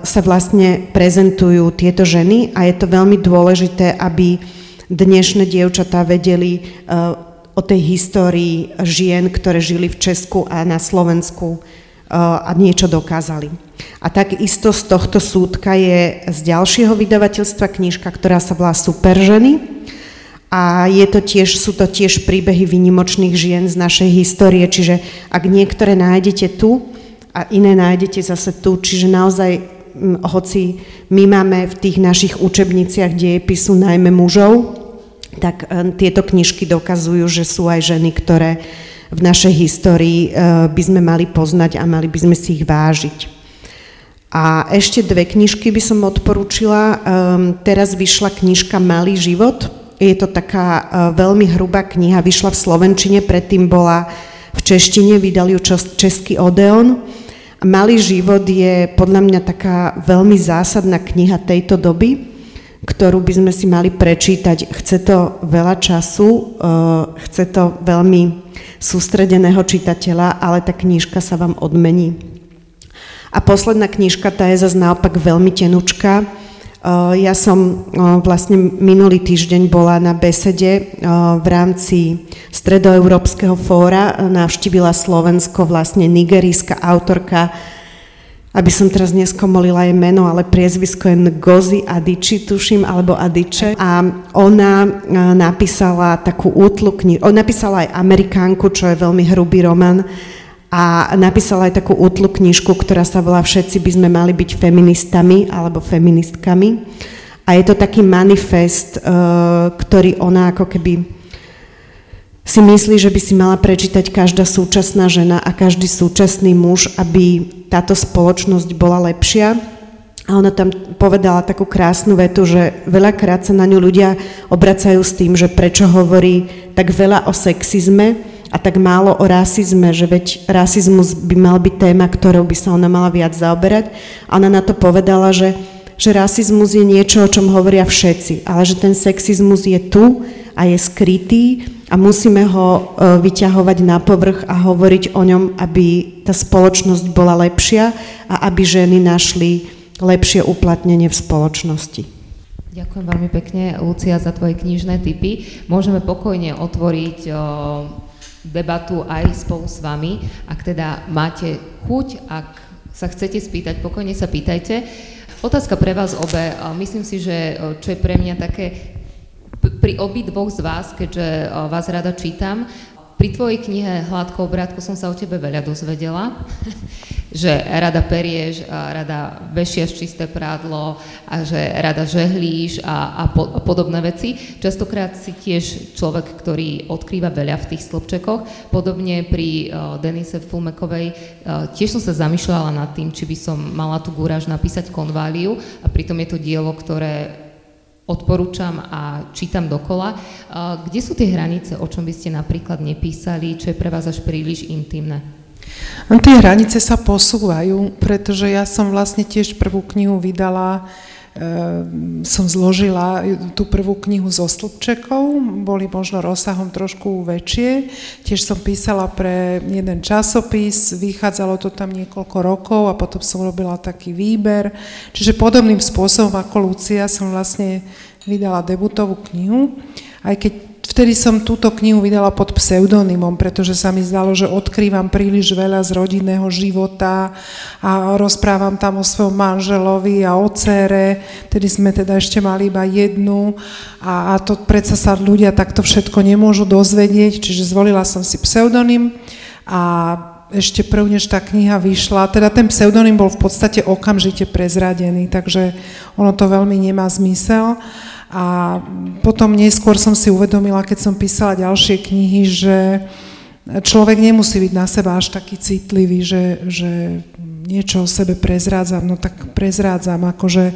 sa vlastne prezentujú tieto ženy a je to veľmi dôležité, aby dnešné dievčatá vedeli o tej histórii žien, ktoré žili v Česku a na Slovensku a niečo dokázali. A takisto z tohto súdka je z ďalšieho vydavateľstva knižka, ktorá sa volá Superženy. A sú to tiež príbehy výnimočných žien z našej histórie, čiže ak niektoré nájdete tu a iné nájdete zase tu, čiže naozaj, hoci my máme v tých našich učebniciach dejepisu najmä mužov, tak tieto knižky dokazujú, že sú aj ženy, ktoré v našej histórii by sme mali poznať a mali by sme si ich vážiť. A ešte dve knižky by som odporúčila. Teraz vyšla knižka Malý život. Je to taká veľmi hrubá kniha, vyšla v slovenčine, predtým bola v češtine, vydal ju Český Odeon. Malý život je podľa mňa taká veľmi zásadná kniha tejto doby, ktorú by sme si mali prečítať. Chce to veľa času, chce to veľmi sústredeného čitateľa, ale tá knižka sa vám odmení. A posledná knižka, tá je zase naopak veľmi tenučká. Ja som vlastne minulý týždeň bola na besede v rámci Stredoeurópskeho fóra, navštívila Slovensko vlastne nigerijská autorka, aby som teraz neskomolila jej meno, ale priezvisko je Ngozi Adichie, tuším, alebo Adichie. A ona napísala takú útlu knižku, ona napísala aj Amerikánku, čo je veľmi hrubý román, a napísala aj takú útlu knižku, ktorá sa volá Všetci by sme mali byť feministami, alebo feministkami. A je to taký manifest, ktorý ona ako keby si myslí, že by si mala prečítať každá súčasná žena a každý súčasný muž, aby táto spoločnosť bola lepšia. A ona tam povedala takú krásnu vetu, že veľakrát sa na ňu ľudia obracajú s tým, že prečo hovorí tak veľa o sexizme a tak málo o rasizme, že veď rasizmus by mal byť téma, ktorou by sa ona mala viac zaoberať. A ona na to povedala, že rasizmus je niečo, o čom hovoria všetci, ale že ten sexizmus je tu a je skrytý, a musíme ho vyťahovať na povrch a hovoriť o ňom, aby tá spoločnosť bola lepšia a aby ženy našli lepšie uplatnenie v spoločnosti. Ďakujem veľmi pekne, Lucia, za tvoje knižné tipy. Môžeme pokojne otvoriť debatu aj spolu s vami. Ak teda máte chuť, ak sa chcete spýtať, pokojne sa pýtajte. Otázka pre vás obe. Myslím si, že čo je pre mňa také pri obi dvoch z vás, keďže vás rada čítam, pri tvojej knihe Hladko, bratko som sa o tebe veľa dozvedela, že rada perieš, rada vešiaš čisté prádlo a že rada žehlíš a podobné veci. Častokrát si tiež človek, ktorý odkrýva veľa v tých slobčekoch. Podobne pri Denise Fulmekovej tiež som sa zamýšľala nad tým, či by som mala tú gúraž napísať Konváliu a pritom je to dielo, ktoré odporúčam a čítam dokola. Kde sú tie hranice, o čom by ste napríklad nepísali, čo je pre vás až príliš intimné? Tie hranice sa posúvajú, pretože ja som vlastne tiež prvú knihu vydala, som zložila tú prvú knihu zo slupčekov, boli možno rozsahom trošku väčšie, tiež som písala pre jeden časopis, vychádzalo to tam niekoľko rokov a potom som robila taký výber, čiže podobným spôsobom ako Lucia som vlastne vydala debutovú knihu, aj keď vtedy som túto knihu vydala pod pseudonymom, pretože sa mi zdalo, že odkrývam príliš veľa z rodinného života a rozprávam tam o svojom manželovi a o dcére, vtedy sme teda ešte mali iba jednu a to predsa sa ľudia takto všetko nemôžu dozvedieť, čiže zvolila som si pseudonym a ešte prv, než tá kniha vyšla, teda ten pseudonym bol v podstate okamžite prezradený, takže ono to veľmi nemá zmysel. A potom neskôr som si uvedomila, keď som písala ďalšie knihy, že človek nemusí byť na seba až taký citlivý, že niečo o sebe prezrádzam, no tak prezrádzam, akože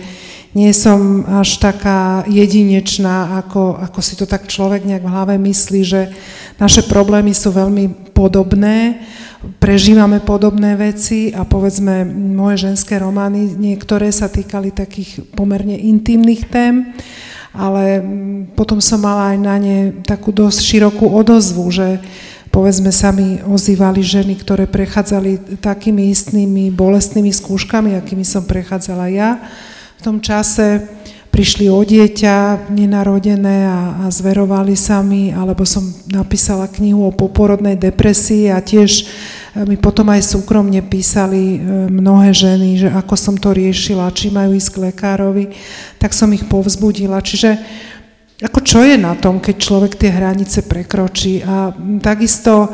nie som až taká jedinečná, ako si to tak človek nejak v hlave myslí, že naše problémy sú veľmi podobné, prežívame podobné veci a povedzme moje ženské romány, niektoré sa týkali takých pomerne intimných tém, ale potom som mala aj na ne takú dosť širokú odozvu, že povedzme sa mi ozývali ženy, ktoré prechádzali takými istými bolestnými skúškami, akými som prechádzala ja. V tom čase prišli o dieťa nenarodené a zverovali sa mi, alebo som napísala knihu o poporodnej depresii a tiež mi potom aj súkromne písali mnohé ženy, že ako som to riešila, či majú ísť k lekárovi, tak som ich povzbudila. Čiže ako čo je na tom, keď človek tie hranice prekročí a takisto,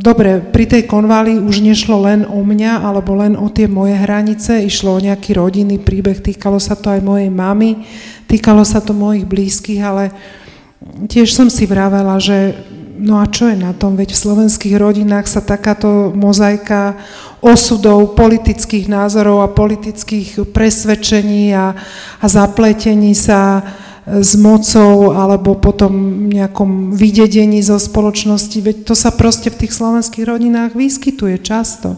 dobre, pri tej Konválii už nešlo len o mňa alebo len o tie moje hranice, išlo o nejaký rodinný príbeh, týkalo sa to aj mojej mamy, týkalo sa to mojich blízkych, ale tiež som si vravela, že no a čo je na tom, veď v slovenských rodinách sa takáto mozaika osudov, politických názorov a politických presvedčení a zapletení sa s mocou alebo potom nejakom vydedení zo spoločnosti, veď to sa proste v tých slovenských rodinách vyskytuje často.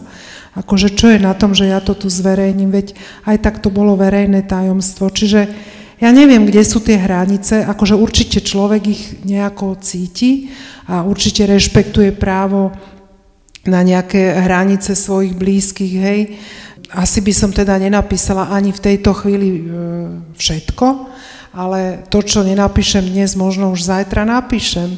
Akože čo je na tom, že ja to tu zverejním, veď aj tak to bolo verejné tajomstvo. Čiže ja neviem, kde sú tie hranice, akože určite človek ich nejako cíti a určite rešpektuje právo na nejaké hranice svojich blízkych, hej. Asi by som teda nenapísala ani v tejto chvíli všetko, ale to, čo nenapíšem dnes, možno už zajtra napíšem.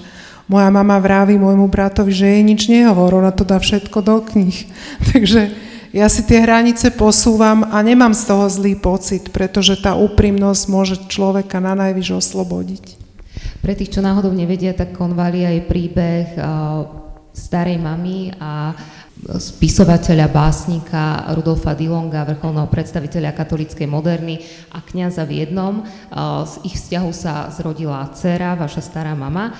Moja mama vraví môjmu bratovi, že jej nič nehovor, ona to dá všetko do kníh. Takže ja si tie hranice posúvam a nemám z toho zlý pocit, pretože tá úprimnosť môže človeka nanajvýš oslobodiť. Pre tých, čo náhodou nevedia, tak Konvália je príbeh starej mamy a spisovateľa, básnika Rudolfa Dilonga, vrcholného predstaviteľa katolíckej moderny a kňaza v jednom. Z ich vzťahu sa zrodila dcéra, vaša stará mama.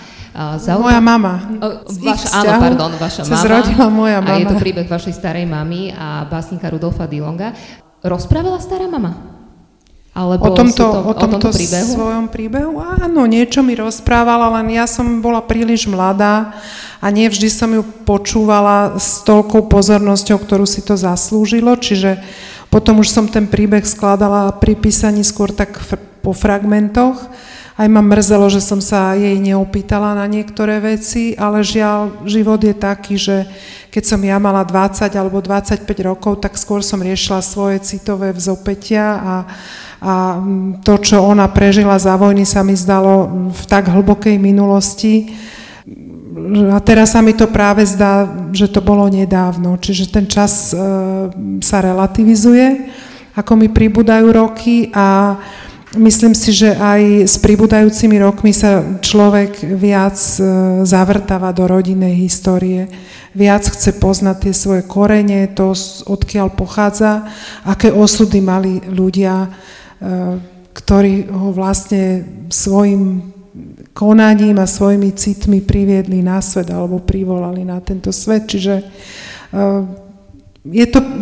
Moja mama. Vaša mama. Sa zrodila moja mama. A je to príbeh vašej starej mamy a básnika Rudolfa Dilonga. Rozprávala stará mama? Alebo o tomto príbehu? Svojom príbehu? Áno, niečo mi rozprávala, len ja som bola príliš mladá a nevždy som ju počúvala s toľkou pozornosťou, ktorú si to zaslúžilo, čiže potom už som ten príbeh skladala pri písaní skôr tak po fragmentoch. Aj ma mrzelo, že som sa jej neopýtala na niektoré veci, ale žiaľ, život je taký, že keď som ja mala 20 alebo 25 rokov, tak skôr som riešila svoje citové vzopätia a to, čo ona prežila za vojny, sa mi zdalo v tak hlbokej minulosti. A teraz sa mi to práve zdá, že to bolo nedávno, čiže ten čas sa relativizuje, ako mi pribúdajú roky a Myslím si, že aj s pribúdajúcimi rokmi sa človek viac zavrtáva do rodinnej histórie, viac chce poznať tie svoje korene, to, odkiaľ pochádza, aké osudy mali ľudia, ktorí ho vlastne svojim konaním a svojimi citmi priviedli na svet alebo privolali na tento svet. Čiže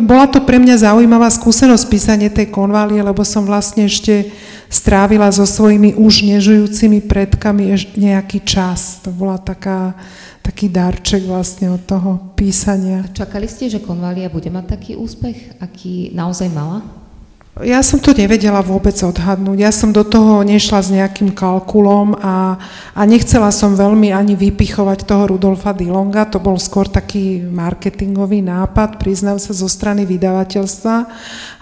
bola to pre mňa zaujímavá skúsenosť písanie tej Konválie, lebo som vlastne ešte strávila so svojimi už nežijúcimi predkami nejaký čas. To bola taký darček vlastne od toho písania. A čakali ste, že Konvália bude mať taký úspech, aký naozaj mala? Ja som to nevedela vôbec odhadnúť. Ja som do toho nešla s nejakým kalkulom a nechcela som veľmi ani vypichovať toho Rudolfa Dilonga. To bol skôr taký marketingový nápad, priznám sa, zo strany vydavateľstva,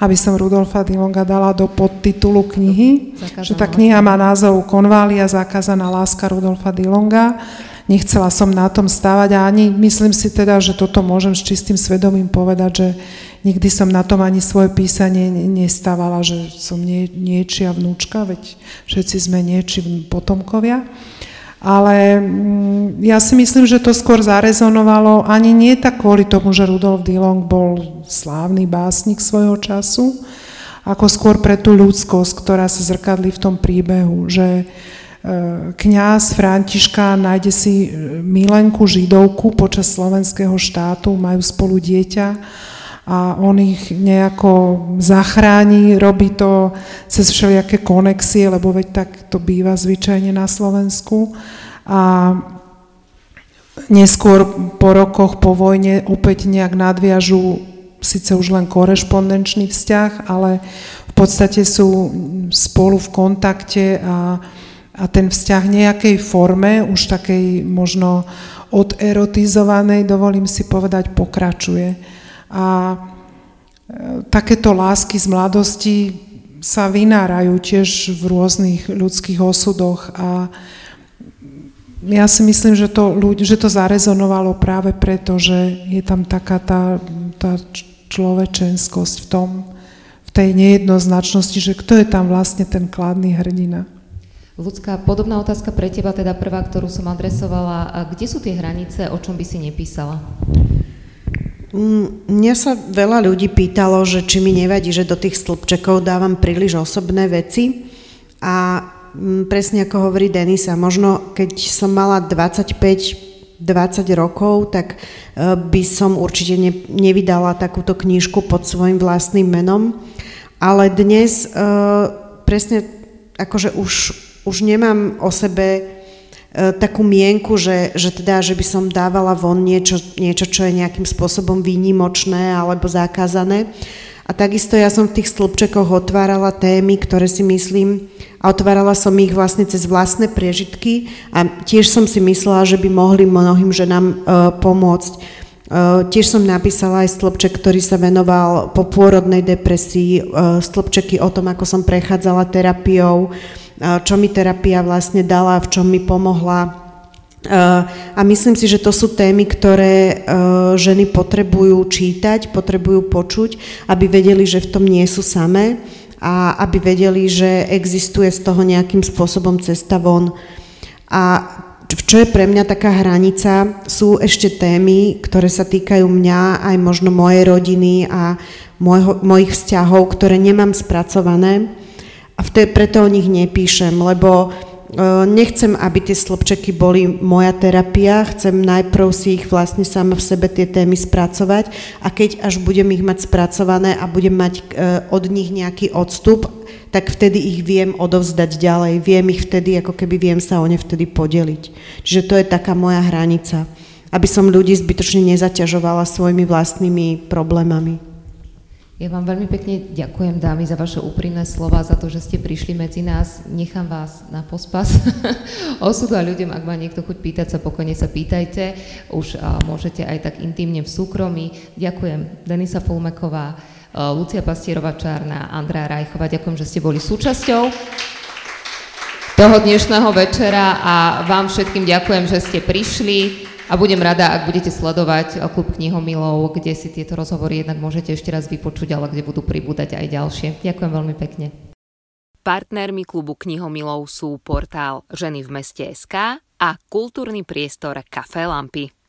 aby som Rudolfa Dilonga dala do podtitulu knihy. Že tá kniha má názov Konvália, zakázaná láska Rudolfa Dilonga. Nechcela som na tom stávať a ani myslím si teda, že toto môžem s čistým svedomím povedať, že nikdy som na tom ani svoje písanie nestávala, že som niečia vnúčka, veď všetci sme niečí potomkovia. Ale ja si myslím, že to skôr zarezonovalo ani nie tak kvôli tomu, že Rudolf Dilong bol slávny básnik svojho času, ako skôr pre tú ľudskosť, ktorá sa zrkadlí v tom príbehu, že kňaz Františka nájde si milenku židovku počas slovenského štátu, majú spolu dieťa a on ich nejako zachráni, robí to cez všelijaké konexie, lebo veď tak to býva zvyčajne na Slovensku. A neskôr po rokoch po vojne opäť nejak nadviažu síce už len korešpondenčný vzťah, ale v podstate sú spolu v kontakte a ten vzťah nejakej forme, už takej možno oderotizovanej, dovolím si povedať, pokračuje. A takéto lásky z mladosti sa vynárajú tiež v rôznych ľudských osudoch a ja si myslím, že to zarezonovalo práve preto, že je tam taká tá človečenskosť v tej nejednoznačnosti, že kto je tam vlastne ten kladný hrdina. Ľudská, podobná otázka pre teba, teda prvá, ktorú som adresovala. A kde sú tie hranice, o čom by si nepísala? Mňa sa veľa ľudí pýtalo, že či mi nevadí, že do tých stĺpčekov dávam príliš osobné veci. A presne ako hovorí Denisa, možno keď som mala 25-20 rokov, tak by som určite nevydala takúto knižku pod svojim vlastným menom. Ale dnes presne akože už nemám o sebe takú mienku, že by som dávala von niečo, čo je nejakým spôsobom výnimočné alebo zakázané. A takisto ja som v tých stĺpčekoch otvárala témy, ktoré si myslím, a otvárala som ich vlastne cez vlastné prežitky a tiež som si myslela, že by mohli mnohým ženám pomôcť. Tiež som napísala aj stĺpček, ktorý sa venoval popôrodnej depresii, stĺpčeky o tom, ako som prechádzala terapiou, čo mi terapia vlastne dala, v čom mi pomohla. A myslím si, že to sú témy, ktoré ženy potrebujú čítať, potrebujú počuť, aby vedeli, že v tom nie sú samé a aby vedeli, že existuje z toho nejakým spôsobom cesta von. A čo je pre mňa taká hranica, sú ešte témy, ktoré sa týkajú mňa, aj možno mojej rodiny a mojich vzťahov, ktoré nemám spracované. A preto o nich nepíšem, lebo nechcem, aby tie slobčeky boli moja terapia, chcem najprv si ich vlastne sama v sebe tie témy spracovať a keď až budem ich mať spracované a budem mať od nich nejaký odstup, tak vtedy ich viem odovzdať ďalej, viem ich vtedy, ako keby viem sa o ne vtedy podeliť. Čiže to je taká moja hranica, aby som ľudí zbytočne nezaťažovala svojimi vlastnými problémami. Ja vám veľmi pekne ďakujem, dámy, za vaše úprimné slova, za to, že ste prišli medzi nás. Nechám vás na pospas osudu a ľuďom, ak má niekto chuť pýtať sa, pokojne sa pýtajte. Už môžete aj tak intimne v súkromí. Ďakujem. Denisa Fulmeková, Ľudka Pastierová Čarná, Andrea Rajchová, ďakujem, že ste boli súčasťou toho dnešného večera a vám všetkým ďakujem, že ste prišli. A budem rada, ak budete sledovať Klub knihomilov, kde si tieto rozhovory jednak môžete ešte raz vypočuť, ale kde budú pribúdať aj ďalšie. Ďakujem veľmi pekne. Partnermi klubu knihomilov sú portál Ženy v meste SK a kultúrny priestor Café Lampy.